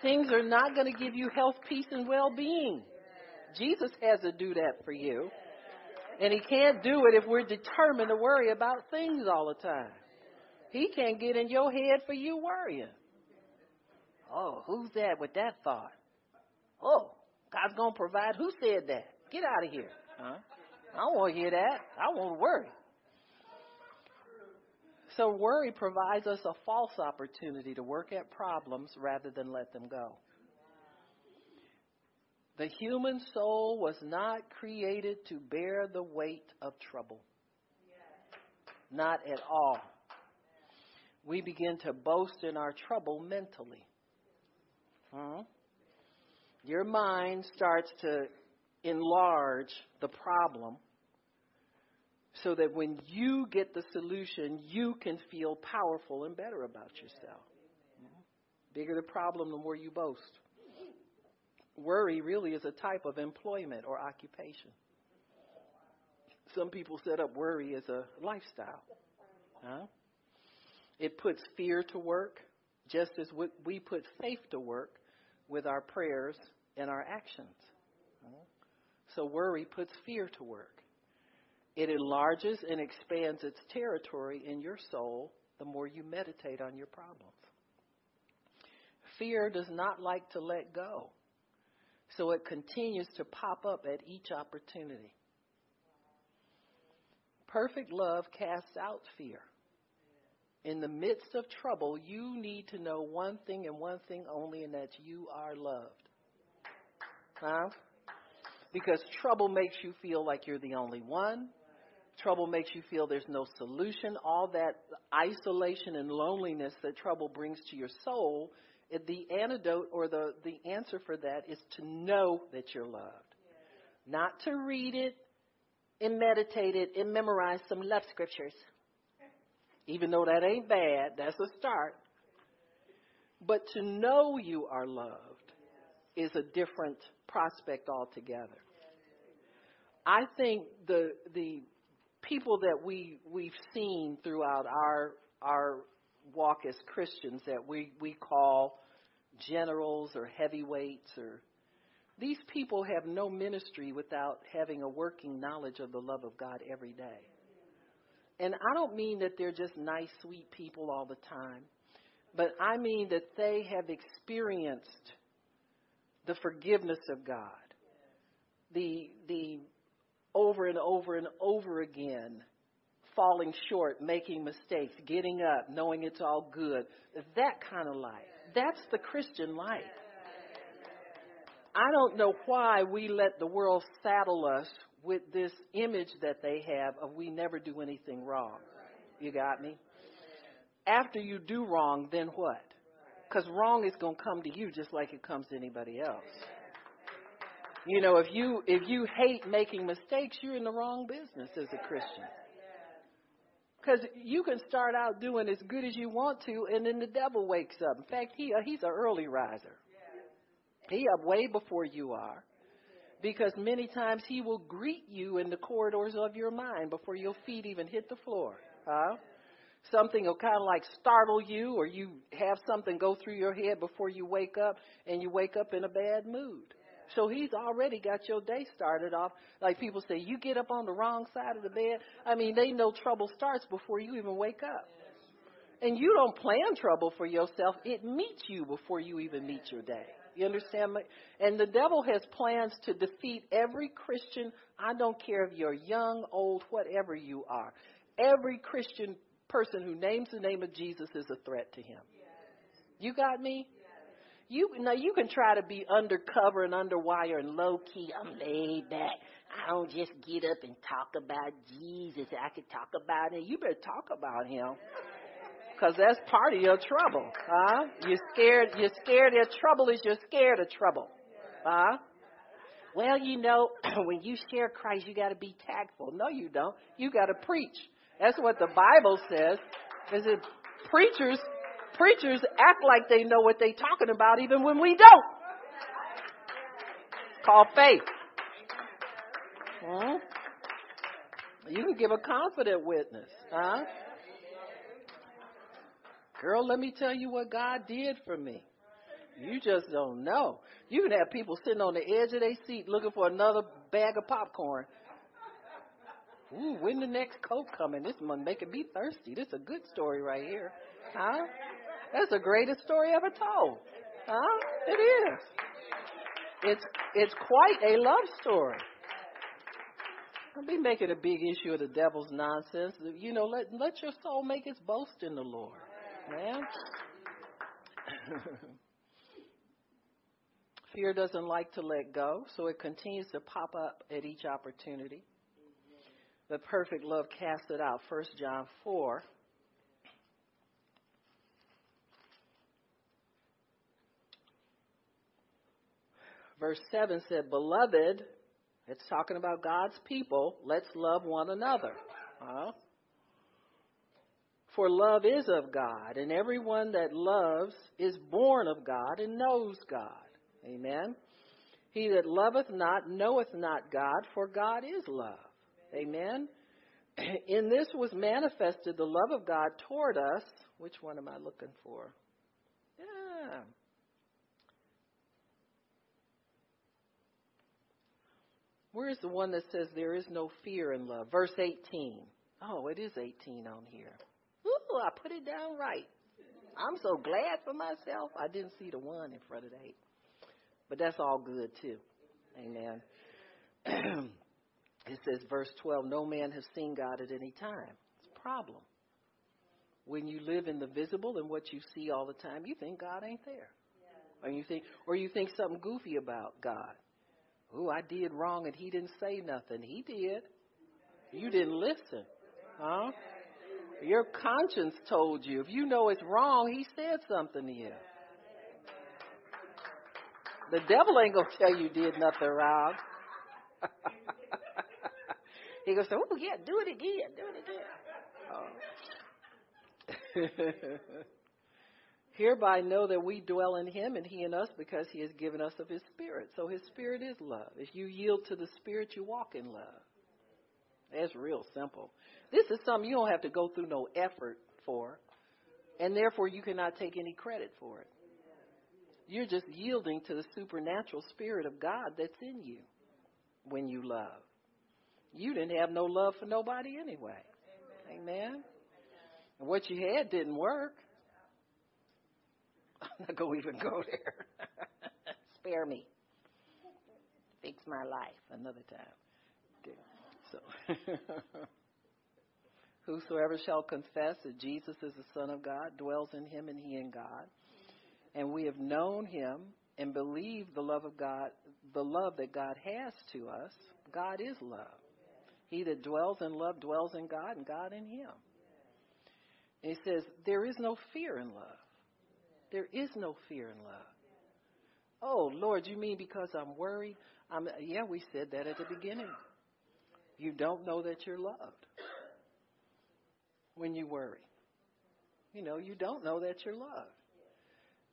Things are not going to give you health, peace, and well-being. Jesus has to do that for you. And he can't do it if we're determined to worry about things all the time. He can't get in your head for you worrying. Oh, who's that with that thought? Oh, God's going to provide. Who said that? Get out of here. Huh? I don't want to hear that. I want to worry. So worry provides us a false opportunity to work at problems rather than let them go. The human soul was not created to bear the weight of trouble. Not at all. We begin to boast in our trouble mentally. Huh? Your mind starts to enlarge the problem so that when you get the solution, you can feel powerful and better about yourself. Bigger the problem, the more you boast. Worry really is a type of employment or occupation. Some people set up worry as a lifestyle. Huh? It puts fear to work, just as we put faith to work with our prayers and our actions. So worry puts fear to work. It enlarges and expands its territory in your soul the more you meditate on your problems. Fear does not like to let go, so it continues to pop up at each opportunity. Perfect love casts out fear. In the midst of trouble, you need to know one thing and one thing only, and that's you are loved. Huh? Because trouble makes you feel like you're the only one. Trouble makes you feel there's no solution. All that isolation and loneliness that trouble brings to your soul, the antidote or the, the answer for that is to know that you're loved. Not to read it and meditate it and memorize some love scriptures. Even though that ain't bad, that's a start. But to know you are loved is a different prospect altogether. I think the the people that we we've seen throughout our our walk as Christians that we, we call generals or heavyweights, or these people have no ministry without having a working knowledge of the love of God every day. And I don't mean that they're just nice, sweet people all the time, but I mean that they have experienced the forgiveness of God, the the over and over and over again, falling short, making mistakes, getting up, knowing it's all good, that kind of life. That's the Christian life. I don't know why we let the world saddle us with this image that they have of we never do anything wrong. You got me? After you do wrong, then what? Because wrong is going to come to you just like it comes to anybody else. You know, if you if you hate making mistakes, you're in the wrong business as a Christian. Because you can start out doing as good as you want to, and then the devil wakes up. In fact, he he's an early riser. He up way before you are. Because many times he will greet you in the corridors of your mind before your feet even hit the floor. Huh? Something will kind of like startle you, or you have something go through your head before you wake up, and you wake up in a bad mood. So he's already got your day started off. Like people say, you get up on the wrong side of the bed. I mean, they know trouble starts before you even wake up. And you don't plan trouble for yourself. It meets you before you even meet your day. You understand? And the devil has plans to defeat every Christian. I don't care if you're young, old, whatever you are. Every Christian person who names the name of Jesus is a threat to him. You got me? You now you can try to be undercover and underwire and low-key. I'm laid back. I don't just get up and talk about Jesus. I could talk about it. You better talk about him, because that's part of your trouble. Huh? You're scared. You're scared. Your trouble is you're scared of trouble. Huh? Well, you know, when you share Christ, you got to be tactful. No, you don't. You got to preach. That's what the Bible says. Is it preachers? Preachers act like they know what they're talking about even when we don't. Call faith. Huh? You can give a confident witness. Huh? Girl, let me tell you what God did for me. You just don't know. You can have people sitting on the edge of their seat looking for another bag of popcorn. Ooh, when the next Coke coming? This must make me thirsty. This is a good story right here. Huh? That's the greatest story ever told. Huh? It is. It's it's quite a love story. Don't be making a big issue of the devil's nonsense. You know, let let your soul make its boast in the Lord, man. Fear doesn't like to let go, so it continues to pop up at each opportunity. The perfect love casts it out. First John four. Verse seven said, Beloved, it's talking about God's people, let's love one another. Huh? For love is of God, and everyone that loves is born of God and knows God. Amen. He that loveth not knoweth not God, for God is love. Amen. In this was manifested the love of God toward us. Which one am I looking for? Yeah. Where is the one that says there is no fear in love? Verse eighteen. Oh, it is eighteen on here. Ooh, I put it down right. I'm so glad for myself. I didn't see the one in front of the eight. But that's all good, too. Amen. It says, verse twelve, no man has seen God at any time. It's a problem. When you live in the visible and what you see all the time, you think God ain't there. Yeah. Or you think, or you think something goofy about God. Ooh, I did wrong and he didn't say nothing. He did. You didn't listen. Huh? Your conscience told you. If you know it's wrong, he said something to you. The devil ain't going to tell you did nothing wrong. He goes, oh, yeah, do it again, do it again. Oh. Hereby know that we dwell in him and he in us, because he has given us of his spirit. So his spirit is love. If you yield to the spirit, you walk in love. That's real simple. This is something you don't have to go through no effort for, and therefore you cannot take any credit for it. You're just yielding to the supernatural spirit of God that's in you when you love. You didn't have no love for nobody anyway. Amen. Amen. And what you had didn't work. I'm not going to even go there. Spare me. Fix my life another time. So, whosoever shall confess that Jesus is the Son of God dwells in him and he in God. And we have known him and believed the love of God, the love that God has to us. God is love. He that dwells in love dwells in God, and God in him. And he says, there is no fear in love. There is no fear in love. Oh, Lord, you mean because I'm worried? I'm, yeah, we said that at the beginning. You don't know that you're loved when you worry. You know, you don't know that you're loved.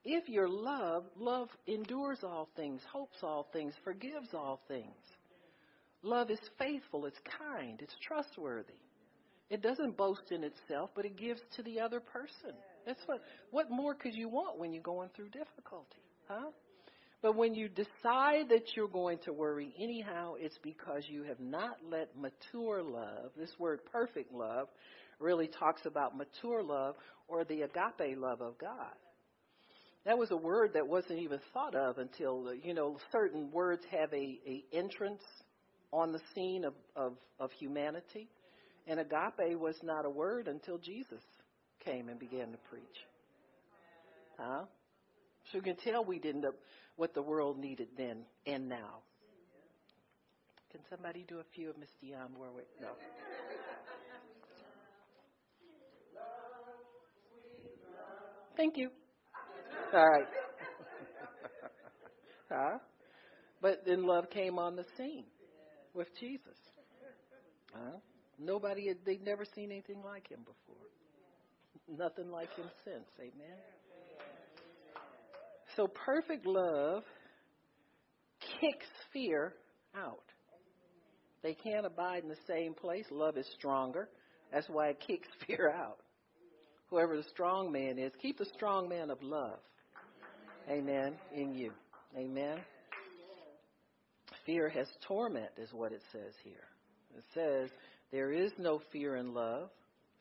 If you're loved, love endures all things, hopes all things, forgives all things. Love is faithful, it's kind, it's trustworthy. It doesn't boast in itself, but it gives to the other person. That's what, what more could you want when you're going through difficulty, huh? But when you decide that you're going to worry anyhow, it's because you have not let mature love, this word perfect love, really talks about mature love or the agape love of God. That was a word that wasn't even thought of until, you know, certain words have a, a entrance on the scene of, of, of humanity. And agape was not a word until Jesus came and began to preach. Huh? So you can tell we didn't know what the world needed then and now. Can somebody do a few of Miss Dionne Warwick? No. Thank you. All right. Huh? But then love came on the scene with Jesus. Huh? Nobody, had, they'd never seen anything like him before. Nothing like him since. Amen. So perfect love kicks fear out. They can't abide in the same place. Love is stronger. That's why it kicks fear out. Whoever the strong man is, keep the strong man of love. Amen. In you. Amen. Fear has torment is what it says here. It says, there is no fear in love.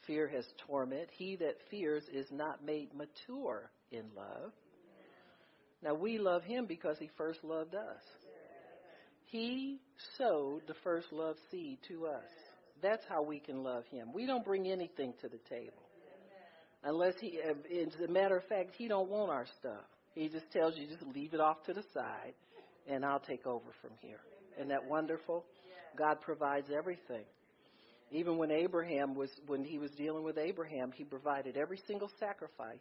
Fear has torment. He that fears is not made mature in love. Now, we love him because he first loved us. He sowed the first love seed to us. That's how we can love him. We don't bring anything to the table. Unless he, as a matter of fact, he don't want our stuff. He just tells you, just leave it off to the side, and I'll take over from here. Isn't that wonderful? God provides everything. Even when Abraham was, when he was dealing with Abraham, he provided every single sacrifice.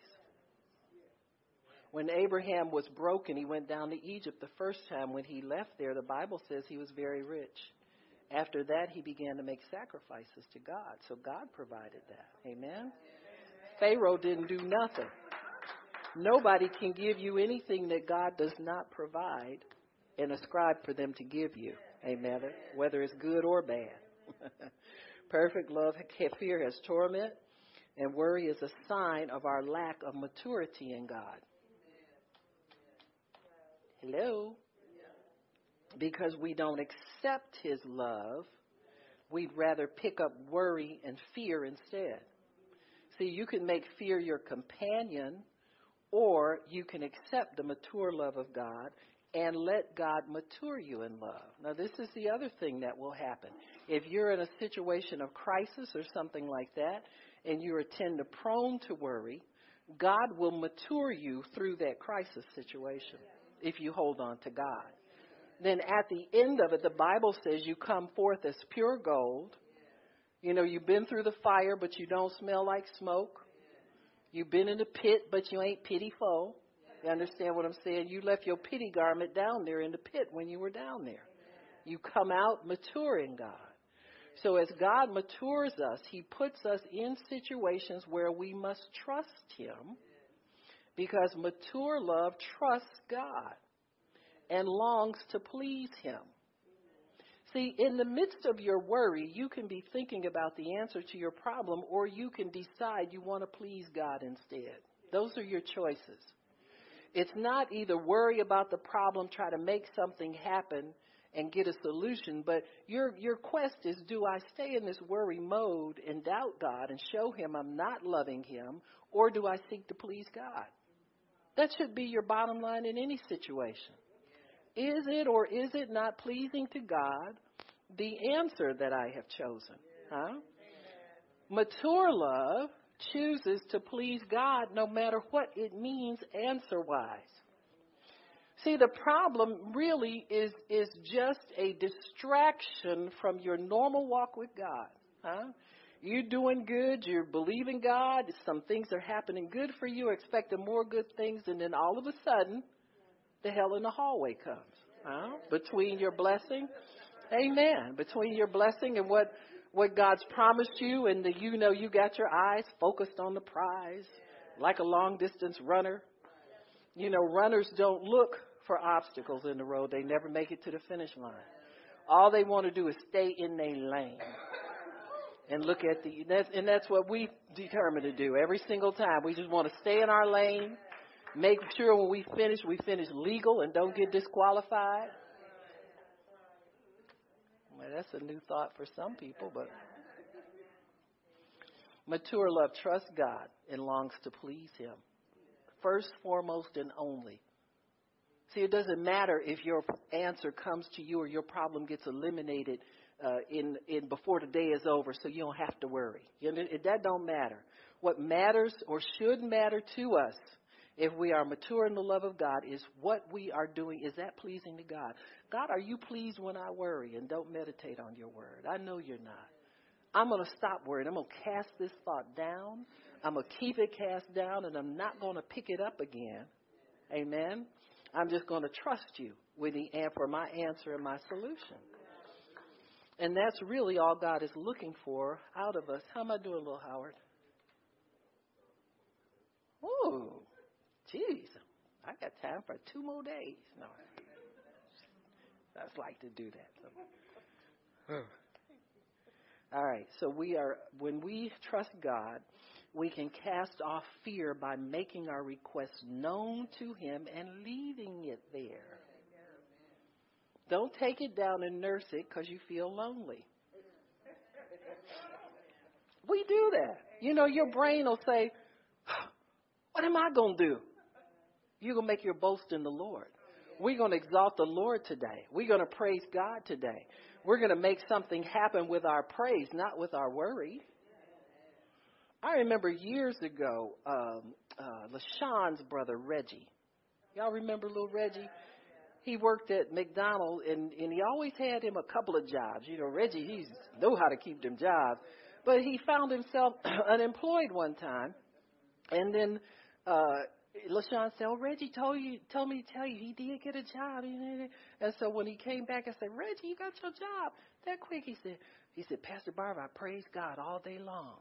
When Abraham was broken, he went down to Egypt the first time. When he left there, the Bible says he was very rich. After that, he began to make sacrifices to God. So God provided that. Amen? Pharaoh didn't do nothing. Nobody can give you anything that God does not provide and ascribe for them to give you. Amen? Whether it's good or bad. Perfect love, fear has torment, and worry is a sign of our lack of maturity in God. Hello? Because we don't accept his love, we'd rather pick up worry and fear instead. See, you can make fear your companion, or you can accept the mature love of God and let God mature you in love. Now, this is the other thing that will happen. If you're in a situation of crisis or something like that, and you are tend to prone to worry, God will mature you through that crisis situation if you hold on to God. Then at the end of it, the Bible says you come forth as pure gold. You know, you've been through the fire, but you don't smell like smoke. You've been in the pit, but you ain't pitiful. You understand what I'm saying? You left your pity garment down there in the pit when you were down there. You come out mature in God. So as God matures us, he puts us in situations where we must trust him, because mature love trusts God and longs to please him. See, in the midst of your worry, you can be thinking about the answer to your problem, or you can decide you want to please God instead. Those are your choices. It's not either worry about the problem, try to make something happen and get a solution, but your your quest is, do I stay in this worry mode and doubt God and show him I'm not loving him, or do I seek to please God? That should be your bottom line in any situation. Is it or is it not pleasing to God, the answer that I have chosen? Huh? Mature love chooses to please God no matter what it means answer-wise. See, the problem really is, is just a distraction from your normal walk with God. Huh? You're doing good. You're believing God. Some things are happening good for you, expecting more good things. And then all of a sudden, the hell in the hallway comes. Huh? Between your blessing. Amen. Between your blessing and what, what God's promised you, and the, you know, you got your eyes focused on the prize like a long-distance runner. You know, runners don't look for obstacles in the road. They never make it to the finish line. All they want to do is stay in their lane and look at the, that's, and that's what we determine to do every single time. We just want to stay in our lane, make sure when we finish, we finish legal and don't get disqualified. Well, that's a new thought for some people, but Mature love trusts God and longs to please him, first, foremost, and only. See, it doesn't matter if your answer comes to you or your problem gets eliminated uh, in, in before the day is over, so you don't have to worry. You know, that don't matter. What matters or should matter to us if we are mature in the love of God is what we are doing. Is that pleasing to God? God, are you pleased when I worry and don't meditate on your word? I know you're not. I'm going to stop worrying. I'm going to cast this thought down. I'm going to keep it cast down, and I'm not going to pick it up again. Amen. I'm just going to trust you with the for my answer and my solution. And that's really all God is looking for out of us. How am I doing, little Howard? Ooh, geez, I got time for two more days. No, I'd like to do that. All right, so we are when we trust God, we can cast off fear by making our request known to him and leaving it there. Don't take it down and nurse it because you feel lonely. We do that. You know, your brain will say, what am I going to do? You're going to make your boast in the Lord. We're going to exalt the Lord today. We're going to praise God today. We're going to make something happen with our praise, not with our worry. I remember years ago, um, uh, LaShawn's brother, Reggie. Y'all remember little Reggie? He worked at McDonald's, and, and he always had him a couple of jobs. You know, Reggie, he knows how to keep them jobs. But he found himself unemployed one time. And then uh, LaShawn said, oh, Reggie told, you, told me to tell you he did get a job. And so when he came back, I said, Reggie, you got your job that quick. He said, he said, Pastor Barbara, I praise God all day long.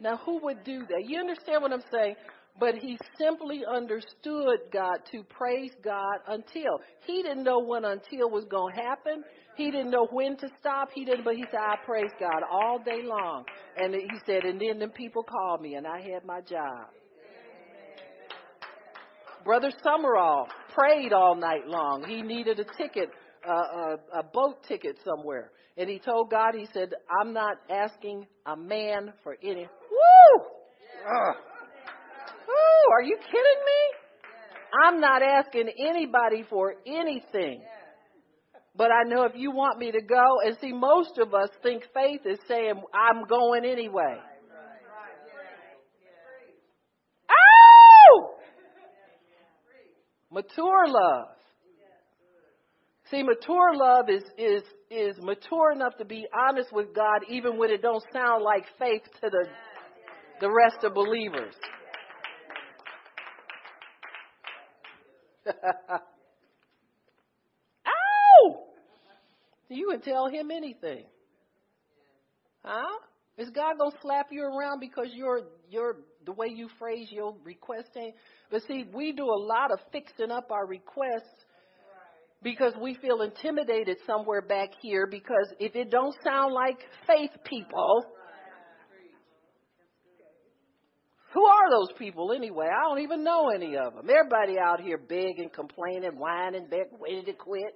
Now, who would do that? You understand what I'm saying? But he simply understood God to praise God until. He didn't know when until was going to happen. He didn't know when to stop. He didn't. But he said, I praise God all day long. And he said, and then the people called me, and I had my job. Amen. Brother Summerall prayed all night long. He needed a ticket. A, a, a boat ticket somewhere. And he told God, he said, I'm not asking a man for any. Woo! Ugh. Woo! Are you kidding me? I'm not asking anybody for anything. But I know if you want me to go, and see, most of us think faith is saying, I'm going anyway. Oh! Mature love. See, mature love is, is is mature enough to be honest with God, even when it don't sound like faith to the the rest of believers. Ow! You can tell him anything, huh? Is God gonna slap you around because you're you're the way you phrase your request? Ain't? But see, we do a lot of fixing up our requests. Because we feel intimidated somewhere back here because if it don't sound like faith people, who are those people anyway? I don't even know any of them. Everybody out here begging, complaining, whining, begging, waiting to quit.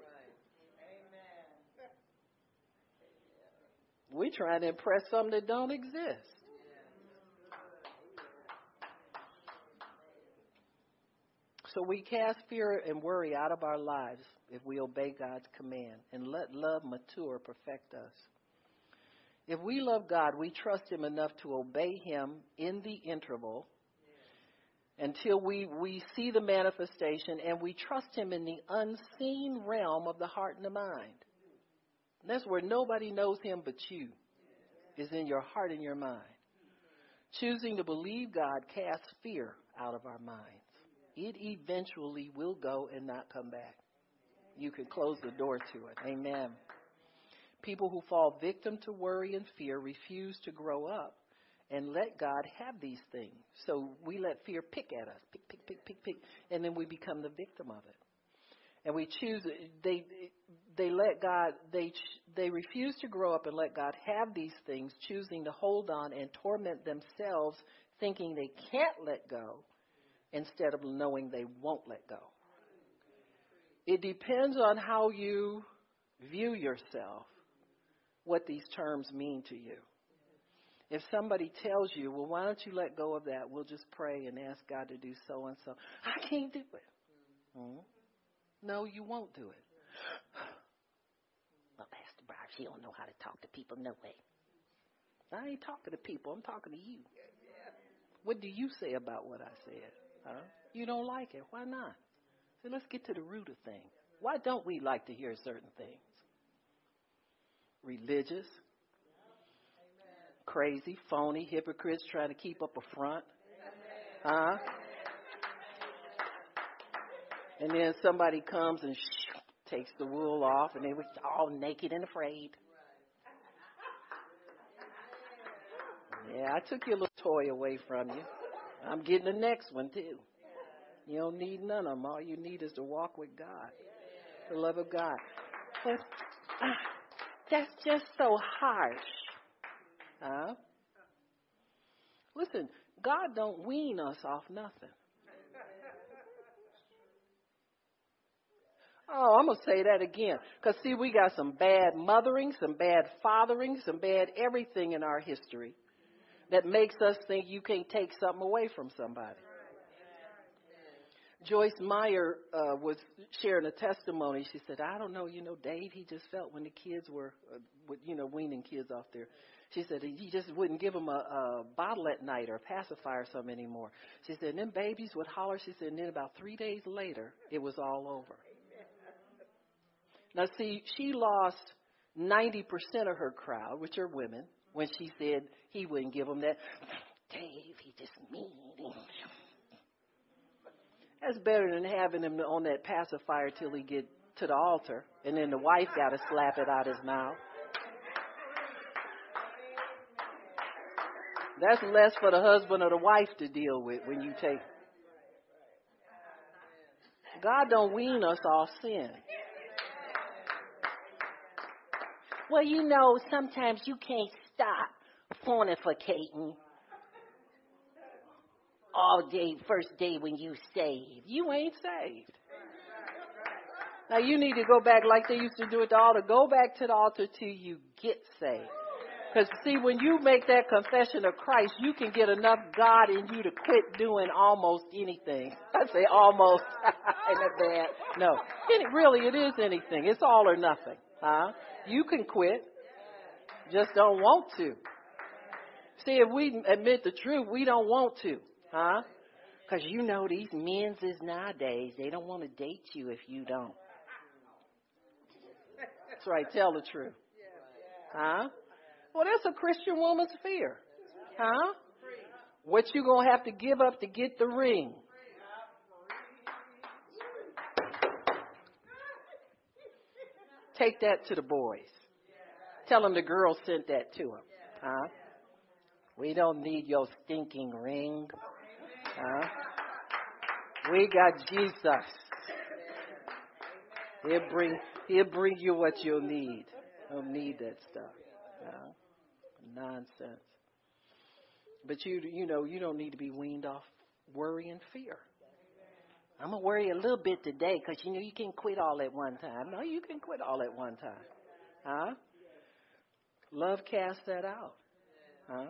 We're trying to impress something that don't exist. So we cast fear and worry out of our lives if we obey God's command and let love mature, perfect us. If we love God, we trust him enough to obey him in the interval until we, we see the manifestation, and we trust him in the unseen realm of the heart and the mind. And that's where nobody knows him but you, is in your heart and your mind. Choosing to believe God casts fear out of our minds. It eventually will go and not come back. You can close the door to it. Amen. People who fall victim to worry and fear refuse to grow up and let God have these things. So we let fear pick at us, pick, pick, pick, pick, pick, and then we become the victim of it. And we choose. They they let God. They they refuse to grow up and let God have these things, choosing to hold on and torment themselves, thinking they can't let go, instead of knowing they won't let go. It depends on how you view yourself, what these terms mean to you. If somebody tells you, well, why don't you let go of that? We'll just pray and ask God to do so and so. I can't do it. Mm-hmm. No, you won't do it. Well, Pastor Brian, she don't know how to talk to people no way. I ain't talking to people. I'm talking to you. What do you say about what I said? Huh? You don't like it. Why not? So let's get to the root of things. Why don't we like to hear certain things? Religious, crazy, phony, hypocrites trying to keep up a front. Huh? And then somebody comes and shoo, takes the wool off, and they were all naked and afraid. Yeah, I took your little toy away from you. I'm getting the next one, too. You don't need none of them. All you need is to walk with God, the love of God. That's, uh, that's just so harsh. Huh? Listen, God don't wean us off nothing. Oh, I'm going to say that again. Because, see, we got some bad mothering, some bad fathering, some bad everything in our history that makes us think you can't take something away from somebody. Joyce Meyer uh, was sharing a testimony. She said, I don't know, you know, Dave, he just felt when the kids were, uh, you know, weaning kids off there. She said, he just wouldn't give them a, a bottle at night or a pacifier or something anymore. She said, and then babies would holler. She said, and then about three days later, it was all over. Now, see, she lost ninety percent of her crowd, which are women, when she said he wouldn't give them that. Dave, he just mean. That's better than having him on that pacifier till he get to the altar, and then the wife got to slap it out his mouth. That's less for the husband or the wife to deal with when you take. God don't wean us off sin. Well, you know, sometimes you can't stop fornicating all day, first day when you saved. You ain't saved. Now, you need to go back like they used to do at the altar. Go back to the altar till you get saved. Because, see, when you make that confession of Christ, you can get enough God in you to quit doing almost anything. I say almost. Ain't that bad? No. It, really, it is anything. It's all or nothing. Huh? You can quit. Just don't want to. See, if we admit the truth, we don't want to. Huh? Because you know these men's is nowadays, they don't want to date you if you don't. That's right. Tell the truth. Huh? Well, that's a Christian woman's fear. Huh? What you going to have to give up to get the ring? Take that to the boys. Tell them the girl sent that to them. Huh? We don't need your stinking ring. Huh? We got Jesus. He'll bring, he'll bring you what you'll need. You'll need that stuff. Huh? Nonsense. But you, you know, you don't need to be weaned off worry and fear. I'm going to worry a little bit today because, you know, you can't quit all at one time. No, you can quit all at one time. Huh? Love casts that out. Huh?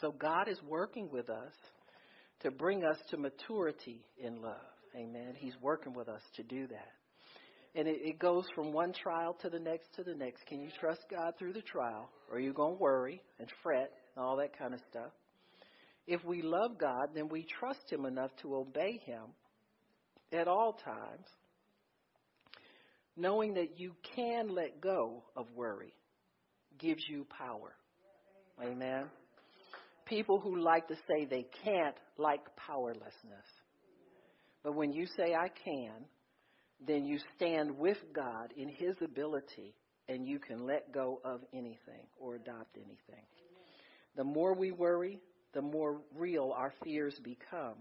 So God is working with us to bring us to maturity in love. Amen. He's working with us to do that. And it, it goes from one trial to the next to the next. Can you trust God through the trial, or are you going to worry and fret and all that kind of stuff? If we love God, then we trust him enough to obey him at all times, knowing that you can let go of worry gives you power. Amen. People who like to say they can't like powerlessness. But when you say I can, then you stand with God in his ability, and you can let go of anything or adopt anything. The more we worry, the more real our fears become.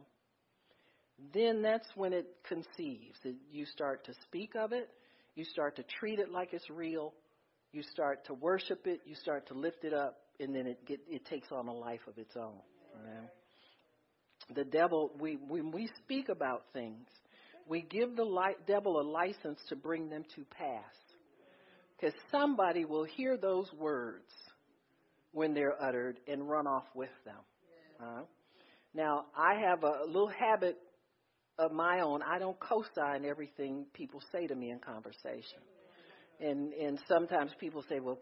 Then that's when it conceives. You start to speak of it. You start to treat it like it's real. You start to worship it. You start to lift it up, and then it get, it takes on a life of its own. You know? The devil, we, when we speak about things, we give the li- devil a license to bring them to pass. Because somebody will hear those words when they're uttered and run off with them. Yeah. Uh, now, I have a little habit of my own. I don't co-sign everything people say to me in conversation. And and sometimes people say, well,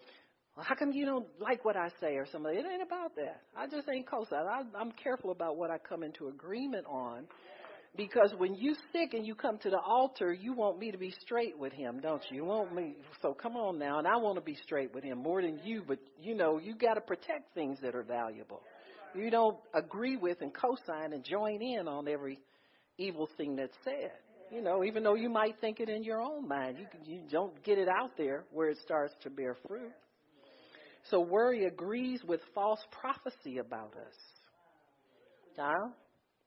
how come you don't like what I say or something? It ain't about that. I just ain't co-sign. I, I'm careful about what I come into agreement on. Because when you sick and you come to the altar, you want me to be straight with him, don't you? You want me, so come on now, and I want to be straight with him more than you, but, you know, you got to protect things that are valuable. You don't agree with and co-sign and join in on every evil thing that's said. You know, even though you might think it in your own mind, you, can, you don't get it out there where it starts to bear fruit. So worry agrees with false prophecy about us. Now,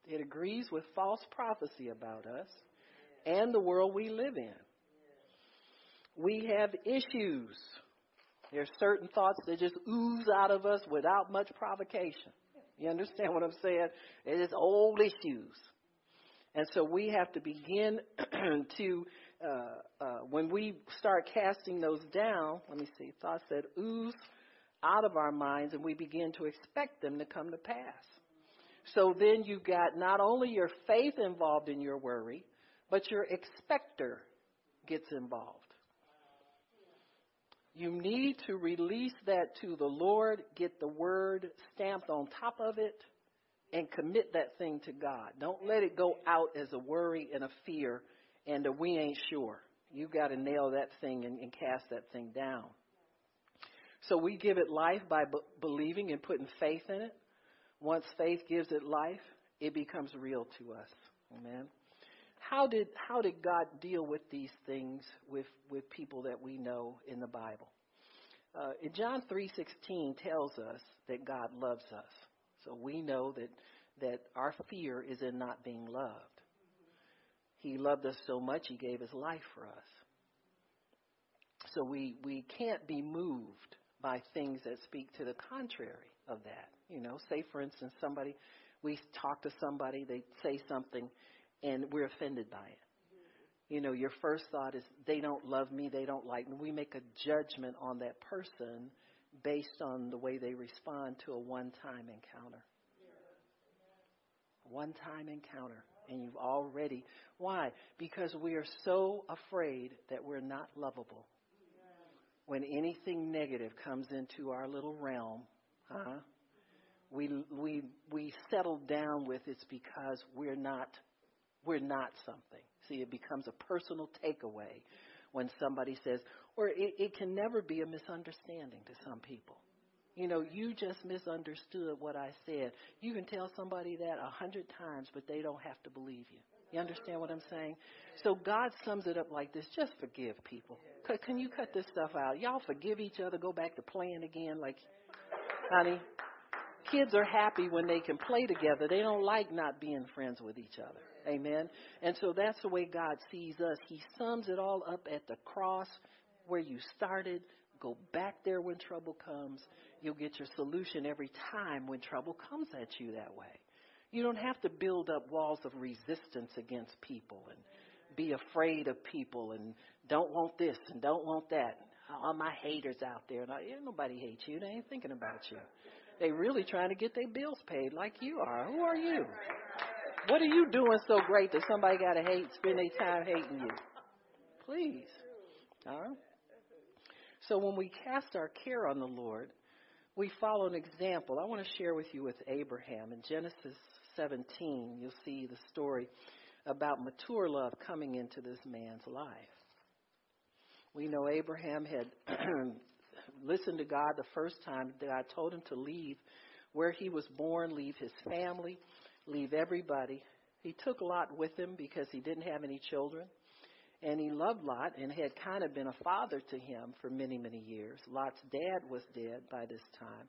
it agrees with false prophecy about us and the world we live in. We have issues. There are certain thoughts that just ooze out of us without much provocation. You understand what I'm saying? It is old issues. And so we have to begin to, uh, uh, when we start casting those down, let me see, thoughts that ooze out of our minds, and we begin to expect them to come to pass. So then you've got not only your faith involved in your worry, but your expector gets involved. You need to release that to the Lord, get the word stamped on top of it, and commit that thing to God. Don't let it go out as a worry and a fear and a we ain't sure. You've got to nail that thing and, and cast that thing down. So we give it life by b- believing and putting faith in it. Once faith gives it life, it becomes real to us. Amen. How did how did God deal with these things with, with people that we know in the Bible? Uh, in John three sixteen tells us that God loves us. So we know that, that our fear is in not being loved. He loved us so much, he gave his life for us. So we, we can't be moved by things that speak to the contrary of that. You know, say, for instance, somebody, we talk to somebody, they say something, and we're offended by it. You know, your first thought is, they don't love me, they don't like me. We make a judgment on that person based on the way they respond to a one-time encounter. One-time encounter. And you've already, why? Because we are so afraid that we're not lovable. When anything negative comes into our little realm, huh? We we we settle down with it's because we're not we're not something. See, it becomes a personal takeaway when somebody says, or it, it can never be a misunderstanding to some people. You know, you just misunderstood what I said. You can tell somebody that a hundred times, but they don't have to believe you. You understand what I'm saying? So God sums it up like this: just forgive people. Can you cut this stuff out? Y'all forgive each other. Go back to playing again, like, honey. Kids are happy when they can play together. They don't like not being friends with each other. Amen. And so that's the way God sees us. He sums it all up at the cross where you started. Go back there when trouble comes. You'll get your solution every time when trouble comes at you that way. You don't have to build up walls of resistance against people and be afraid of people and don't want this and don't want that. All my haters out there. And I, yeah, nobody hates you. They ain't thinking about you. They're really trying to get their bills paid like you are. Who are you? What are you doing so great that somebody got to hate, spend their time hating you? Please. All right? So when we cast our care on the Lord, we follow an example. I want to share with you with Abraham. In Genesis seventeen, you'll see the story about mature love coming into this man's life. We know Abraham had listened to God the first time. God told him to leave where he was born, leave his family, leave everybody. He took Lot with him because he didn't have any children. And he loved Lot and had kind of been a father to him for many, many years. Lot's dad was dead by this time.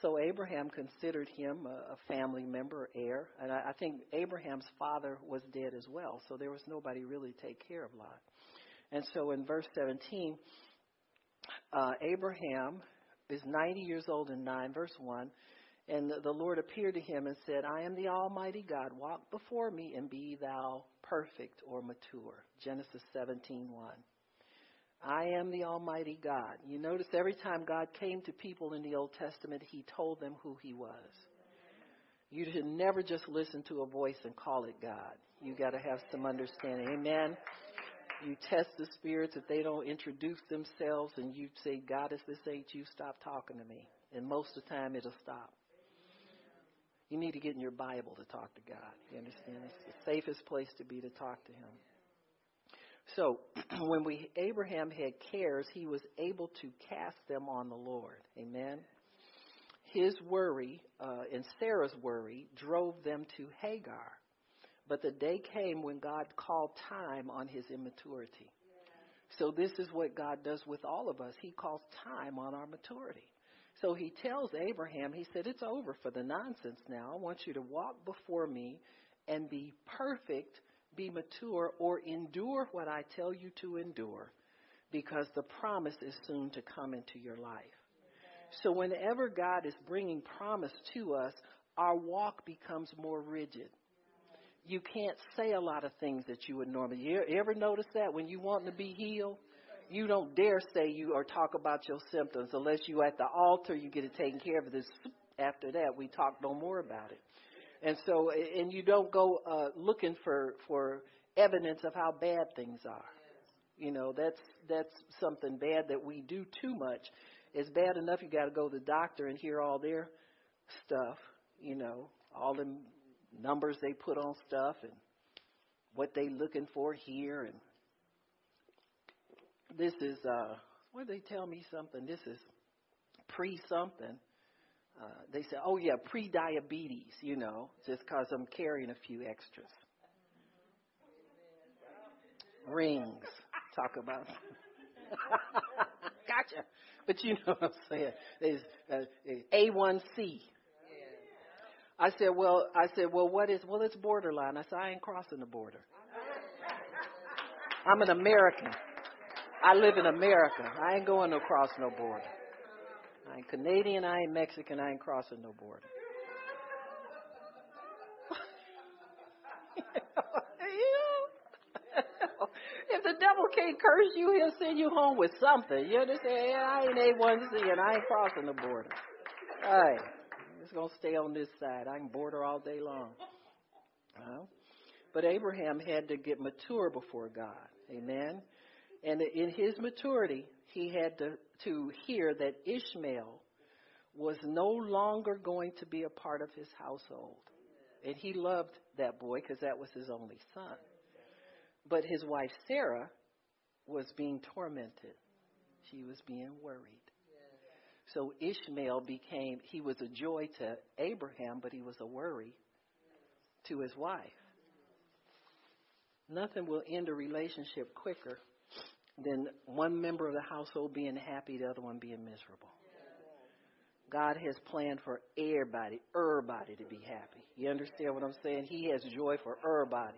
So Abraham considered him a family member, heir. And I think Abraham's father was dead as well. So there was nobody really to take care of Lot. And so in verse seventeen, Uh, Abraham is ninety years old in nine, verse one, and the, the Lord appeared to him and said, I am the Almighty God, walk before me and be thou perfect or mature. Genesis seventeen, one. I am the Almighty God. You notice every time God came to people in the Old Testament, he told them who he was. You should never just listen to a voice and call it God. You got to have some understanding. Amen. You test the spirits. If they don't introduce themselves and you say, God, is this ain't you, stop talking to me. And most of the time it'll stop. You need to get in your Bible to talk to God. You understand? It's the safest place to be to talk to him. So when we Abraham had cares, he was able to cast them on the Lord. Amen. His worry uh, and Sarah's worry drove them to Hagar. But the day came when God called time on his immaturity. So this is what God does with all of us. He calls time on our maturity. So he tells Abraham, he said, it's over for the nonsense now. I want you to walk before me and be perfect, be mature, or endure what I tell you to endure, because the promise is soon to come into your life. So whenever God is bringing promise to us, our walk becomes more rigid. You can't say a lot of things that you would normally. You ever notice that when you want to be healed? You don't dare say you or talk about your symptoms unless you at the altar, you get it taken care of. This. After that, we talk no more about it. And so, and you don't go uh, looking for, for evidence of how bad things are. You know, that's that's something bad that we do too much. It's bad enough you got to go to the doctor and hear all their stuff, you know, all the numbers they put on stuff and what they looking for here. And this is, uh, what did they tell me something? This is pre-something. Uh, they said, oh, yeah, pre-diabetes, you know, just because I'm carrying a few extras. Rings. Talk about. Gotcha. But you know what I'm saying. There's uh, A one C. I said, well, I said, well, what is, well, it's borderline. I said, I ain't crossing the border. I'm an American. I live in America. I ain't going to cross no border. I ain't Canadian, I ain't Mexican, I ain't crossing no border. You know, you know, if the devil can't curse you, he'll send you home with something. You understand? I ain't A one C and I ain't crossing the border. All right. It's going to stay on this side. I can border all day long. Uh-huh. But Abraham had to get mature before God. Amen. And in his maturity, he had to, to hear that Ishmael was no longer going to be a part of his household. And he loved that boy because that was his only son. But his wife, Sarah, was being tormented. She was being worried. So Ishmael became, he was a joy to Abraham, but he was a worry to his wife. Nothing will end a relationship quicker than one member of the household being happy, the other one being miserable. God has planned for everybody, everybody to be happy. You understand what I'm saying? He has joy for everybody.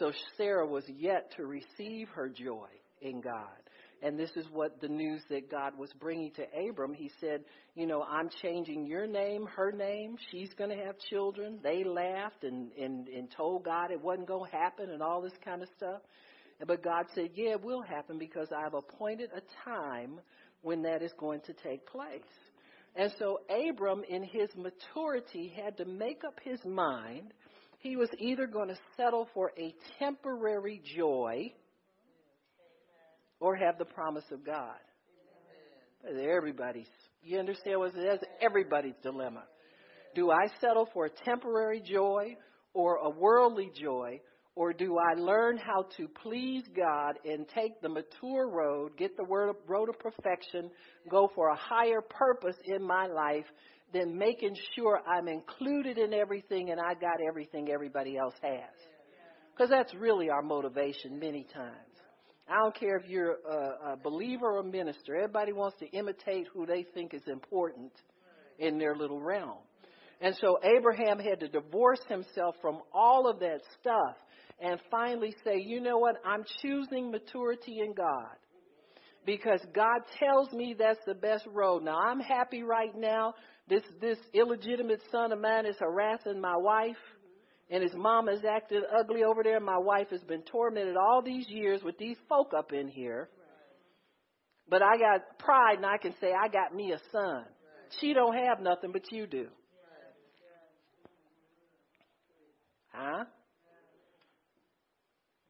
So Sarah was yet to receive her joy in God. And this is what the news that God was bringing to Abram. He said, you know, I'm changing your name, her name. She's going to have children. They laughed and, and, and told God it wasn't going to happen and all this kind of stuff. But God said, yeah, it will happen because I've appointed a time when that is going to take place. And so Abram, in his maturity, had to make up his mind. He was either going to settle for a temporary joy or have the promise of God. Everybody's, you understand what it is? That's everybody's dilemma. Do I settle for a temporary joy or a worldly joy? Or do I learn how to please God and take the mature road, get the road of perfection, go for a higher purpose in my life than making sure I'm included in everything and I got everything everybody else has? Because that's really our motivation many times. I don't care if you're a, a believer or a minister. Everybody wants to imitate who they think is important in their little realm. And so Abraham had to divorce himself from all of that stuff and finally say, you know what, I'm choosing maturity in God because God tells me that's the best road. Now, I'm happy right now. This this illegitimate son of mine is harassing my wife, and his mom is acting ugly over there. My wife has been tormented all these years with these folk up in here. But I got pride and I can say, I got me a son. She don't have nothing, but you do. Huh?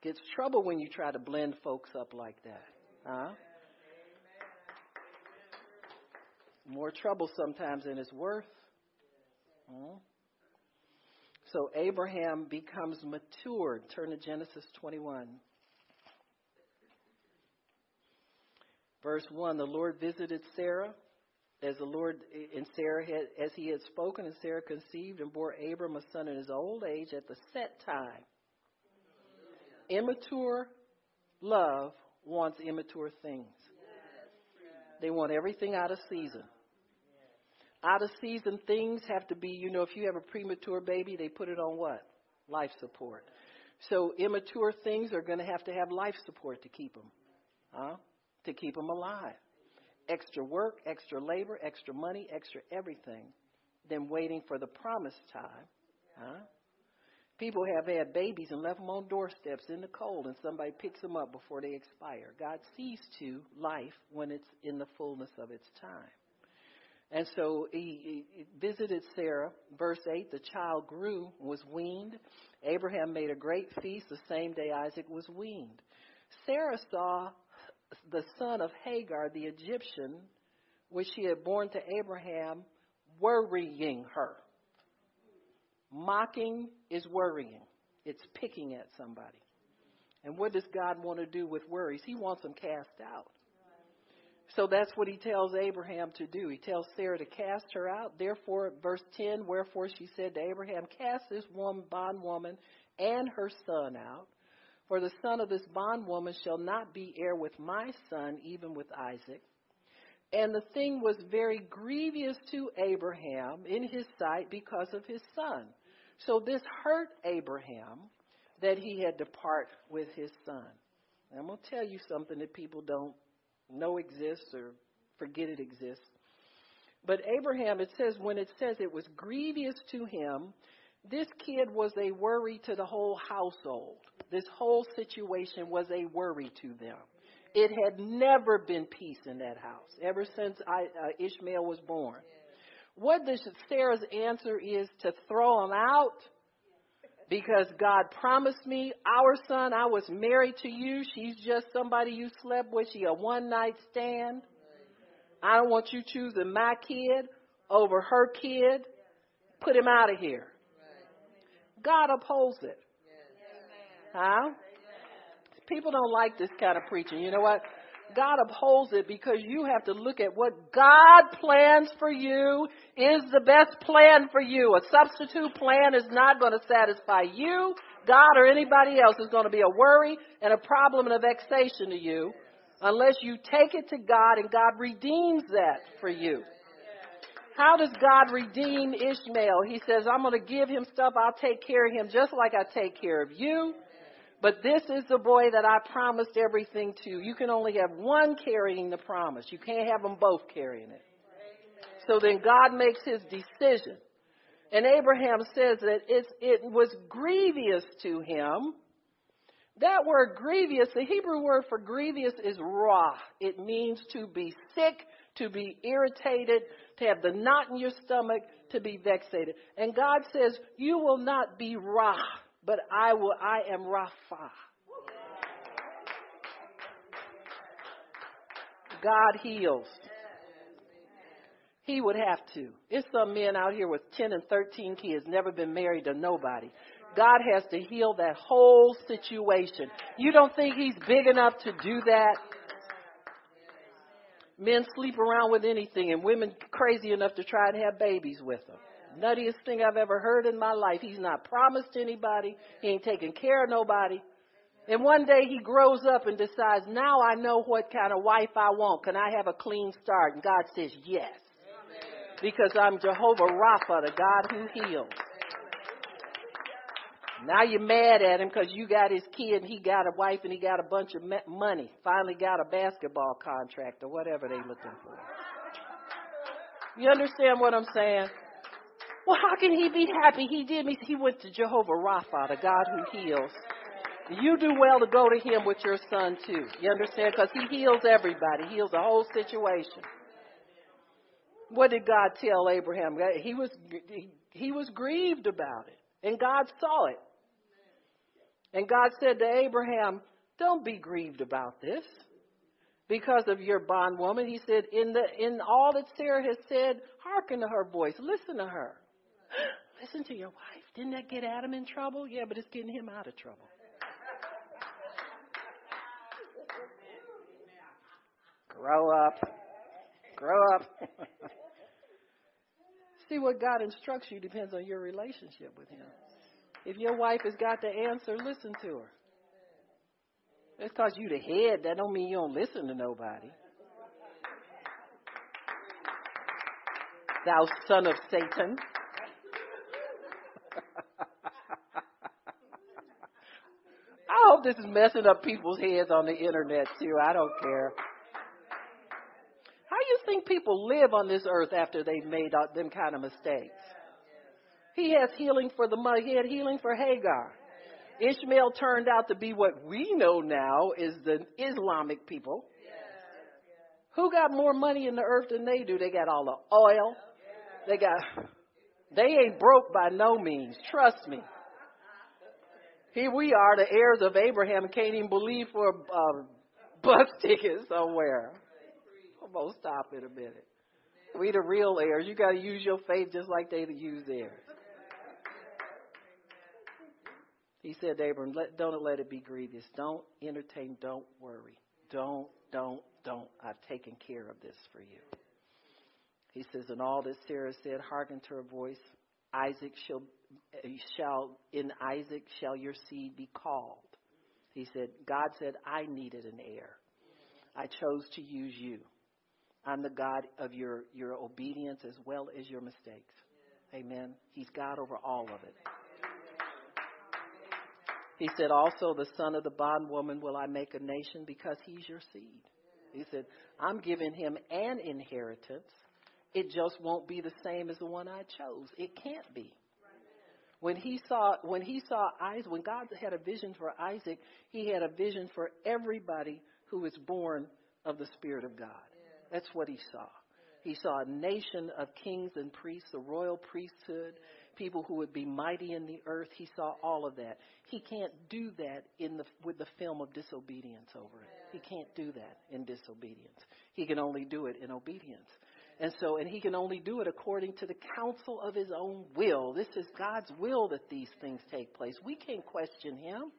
Gets trouble when you try to blend folks up like that. Huh? More trouble sometimes than it's worth. Hmm? So Abraham becomes matured. Turn to Genesis twenty-one. Verse one, the Lord visited Sarah as the Lord and Sarah had, as he had spoken, and Sarah conceived and bore Abram a son in his old age at the set time. Immature love wants immature things. They want everything out of season. Out of season things have to be, you know, if you have a premature baby, they put it on what? Life support. So immature things are going to have to have life support to keep them, huh? To keep them alive. Extra work, extra labor, extra money, extra everything. Then waiting for the promised time, huh? People have had babies and left them on doorsteps in the cold, and somebody picks them up before they expire. God sees to life when it's in the fullness of its time. And so he, he visited Sarah. Verse eight, the child grew, was weaned. Abraham made a great feast the same day Isaac was weaned. Sarah saw the son of Hagar, the Egyptian, which she had borne to Abraham, worrying her. Mocking is worrying. It's picking at somebody. And what does God want to do with worries? He wants them cast out. So that's what he tells Abraham to do. He tells Sarah to cast her out. Therefore, verse ten, wherefore she said to Abraham, cast this woman, bondwoman and her son out, for the son of this bondwoman shall not be heir with my son, even with Isaac. And the thing was very grievous to Abraham in his sight because of his son. So this hurt Abraham that he had to part with his son. And I'm going to tell you something that people don't know exists or forget it exists. But Abraham, it says, when it says it was grievous to him, this kid was a worry to the whole household. This whole situation was a worry to them. It had never been peace in that house ever since I, uh, Ishmael was born. What does Sarah's answer is to throw him out? Because God promised me, our son, I was married to you. She's just somebody you slept with. She a one-night stand. I don't want you choosing my kid over her kid. Put him out of here. God upholds it. Huh? People don't like this kind of preaching. You know what? God upholds it because you have to look at what God plans for you is the best plan for you. A substitute plan is not going to satisfy you, God, or anybody else. It's going to be a worry and a problem and a vexation to you unless you take it to God and God redeems that for you. How does God redeem Ishmael? He says, I'm going to give him stuff. I'll take care of him just like I take care of you. But this is the boy that I promised everything to. You can only have one carrying the promise. You can't have them both carrying it. So then God makes his decision. And Abraham says that it's, it was grievous to him. That word grievous, the Hebrew word for grievous is ra. It means to be sick, to be irritated, to have the knot in your stomach, to be vexated. And God says, you will not be ra. But I will. I am Rapha. God heals. He would have to. There's some men out here with ten and thirteen kids, never been married to nobody. God has to heal that whole situation. You don't think he's big enough to do that? Men sleep around with anything, and women crazy enough to try and have babies with them. Nuttiest thing I've ever heard in my life. He's not promised anybody. He ain't taking care of nobody. And one day he grows up and decides, now I know what kind of wife I want. Can I have a clean start? And God says, yes. Amen. Because I'm Jehovah Rapha, the God who heals. Amen. Now you're mad at him because you got his kid and he got a wife and he got a bunch of money. Finally got a basketball contract or whatever they looking for. You understand what I'm saying? Well, how can he be happy? He did me. He went to Jehovah Rapha, the God who heals. you do well to go to him with your son, too. You understand? Because he heals everybody. He heals the whole situation. What did God tell Abraham? He was, he was grieved about it, and God saw it. And God said to Abraham, don't be grieved about this because of your bondwoman. He said, in the in all that Sarah has said, hearken to her voice. Listen to her. Listen to your wife. Didn't that get Adam in trouble? Yeah, but it's getting him out of trouble. Grow up. Grow up. See, what God instructs you depends on your relationship with him. If your wife has got the answer, listen to her. Just because you the head, that don't mean you don't listen to nobody. Thou son of Satan. I hope this is messing up people's heads on the internet, too. I don't care. How do you think people live on this earth after they've made them kind of mistakes? He has healing for the mother. He had healing for Hagar. Ishmael turned out to be what we know now is the Islamic people. Who got more money in the earth than they do? They got all the oil. They got. They ain't broke by no means. Trust me. Here we are, the heirs of Abraham, can't even believe for a um, bus ticket somewhere. I'm going to stop in a minute. We the real heirs. You got to use your faith just like they use theirs. He said to Abram, let, don't let it be grievous. Don't entertain. Don't worry. Don't, don't, don't. I've taken care of this for you. He says, and all that Sarah said, hearken to her voice. Isaac shall, shall, in Isaac shall your seed be called. He said, God said, I needed an heir. I chose to use you. I'm the God of your, your obedience as well as your mistakes. Amen. He's God over all of it. He said, also the son of the bondwoman will I make a nation because he's your seed. He said, I'm giving him an inheritance. It just won't be the same as the one I chose. It can't be. When he saw, when he saw Isaac, when God had a vision for Isaac, he had a vision for everybody who is born of the Spirit of God. That's what he saw. He saw a nation of kings and priests, a royal priesthood, people who would be mighty in the earth. He saw all of that. He can't do that in the, with the film of disobedience over it. He can't do that in disobedience. He can only do it in obedience. And so, and he can only do it according to the counsel of his own will. This is God's will that these things take place. We can't question him.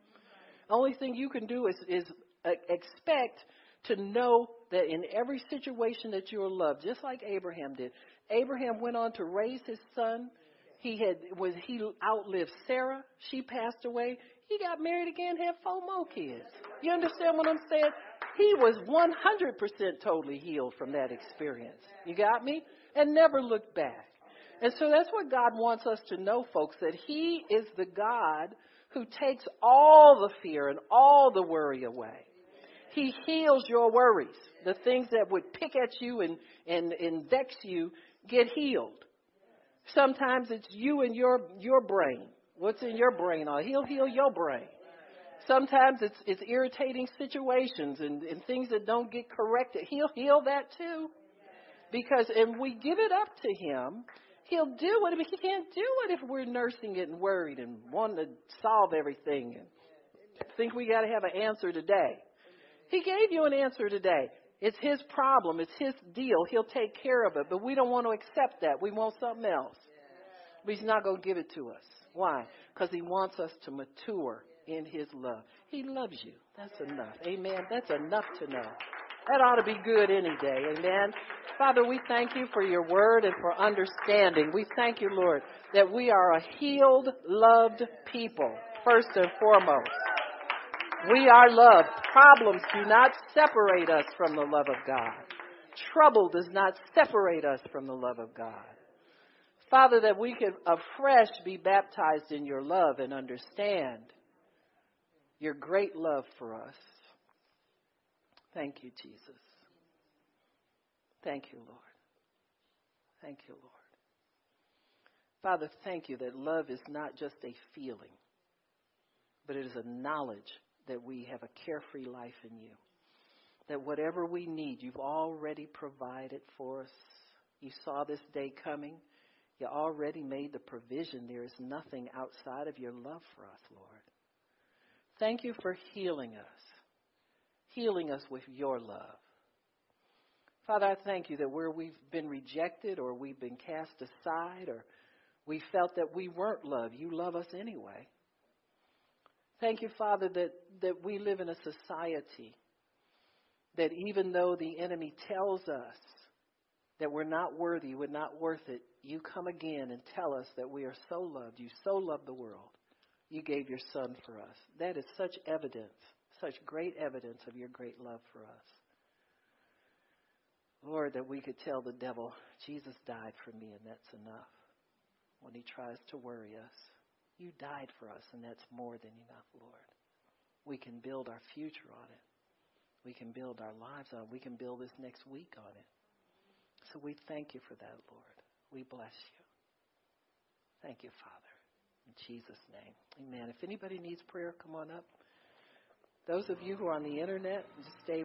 The only thing you can do is, is expect to know that in every situation that you are loved, just like Abraham did. Abraham went on to raise his son. He had was he outlived Sarah. She passed away. He got married again, had four more kids. You understand what I'm saying? He was one hundred percent totally healed from that experience. You got me? And never looked back. And so that's what God wants us to know, folks, that he is the God who takes all the fear and all the worry away. He heals your worries. The things that would pick at you and, and, and vex you get healed. Sometimes it's you and your, your brain. What's in your brain? He'll heal your brain. Sometimes it's it's irritating situations and, and things that don't get corrected. He'll heal that too. Because if we give it up to him, he'll do it. But he can't do it if we're nursing it and worried and wanting to solve everything and think we got to have an answer today. He gave you an answer today. It's his problem. It's his deal. He'll take care of it. But we don't want to accept that. We want something else. But he's not going to give it to us. Why? Because he wants us to mature in his love. He loves you. That's enough. Amen. That's enough to know. That ought to be good any day. Amen. Father, we thank you for your word and for understanding. We thank you, Lord, that we are a healed, loved people, first and foremost. We are loved. Problems do not separate us from the love of God. Trouble does not separate us from the love of God. Father, that we could afresh be baptized in your love and understand your great love for us. Thank you, Jesus. Thank you, Lord. Thank you, Lord. Father, thank you that love is not just a feeling. but it is a knowledge that we have a carefree life in you, that whatever we need, you've already provided for us. You saw this day coming. You already made the provision. There is nothing outside of your love for us, Lord. Thank you for healing us, healing us with your love. Father, I thank you that where we've been rejected or we've been cast aside or we felt that we weren't loved, you love us anyway. Thank you, Father, that, that we live in a society that even though the enemy tells us that we're not worthy, we're not worth it, you come again and tell us that we are so loved. You so loved the world. You gave your son for us. That is such evidence, such great evidence of your great love for us. Lord, that we could tell the devil, Jesus died for me and that's enough. When he tries to worry us, you died for us and that's more than enough, Lord. We can build our future on it. We can build our lives on it. We can build this next week on it. So we thank you for that, Lord. We bless you. Thank you, Father. In Jesus' name, amen. If anybody needs prayer, come on up. Those of you who are on the internet, just stay.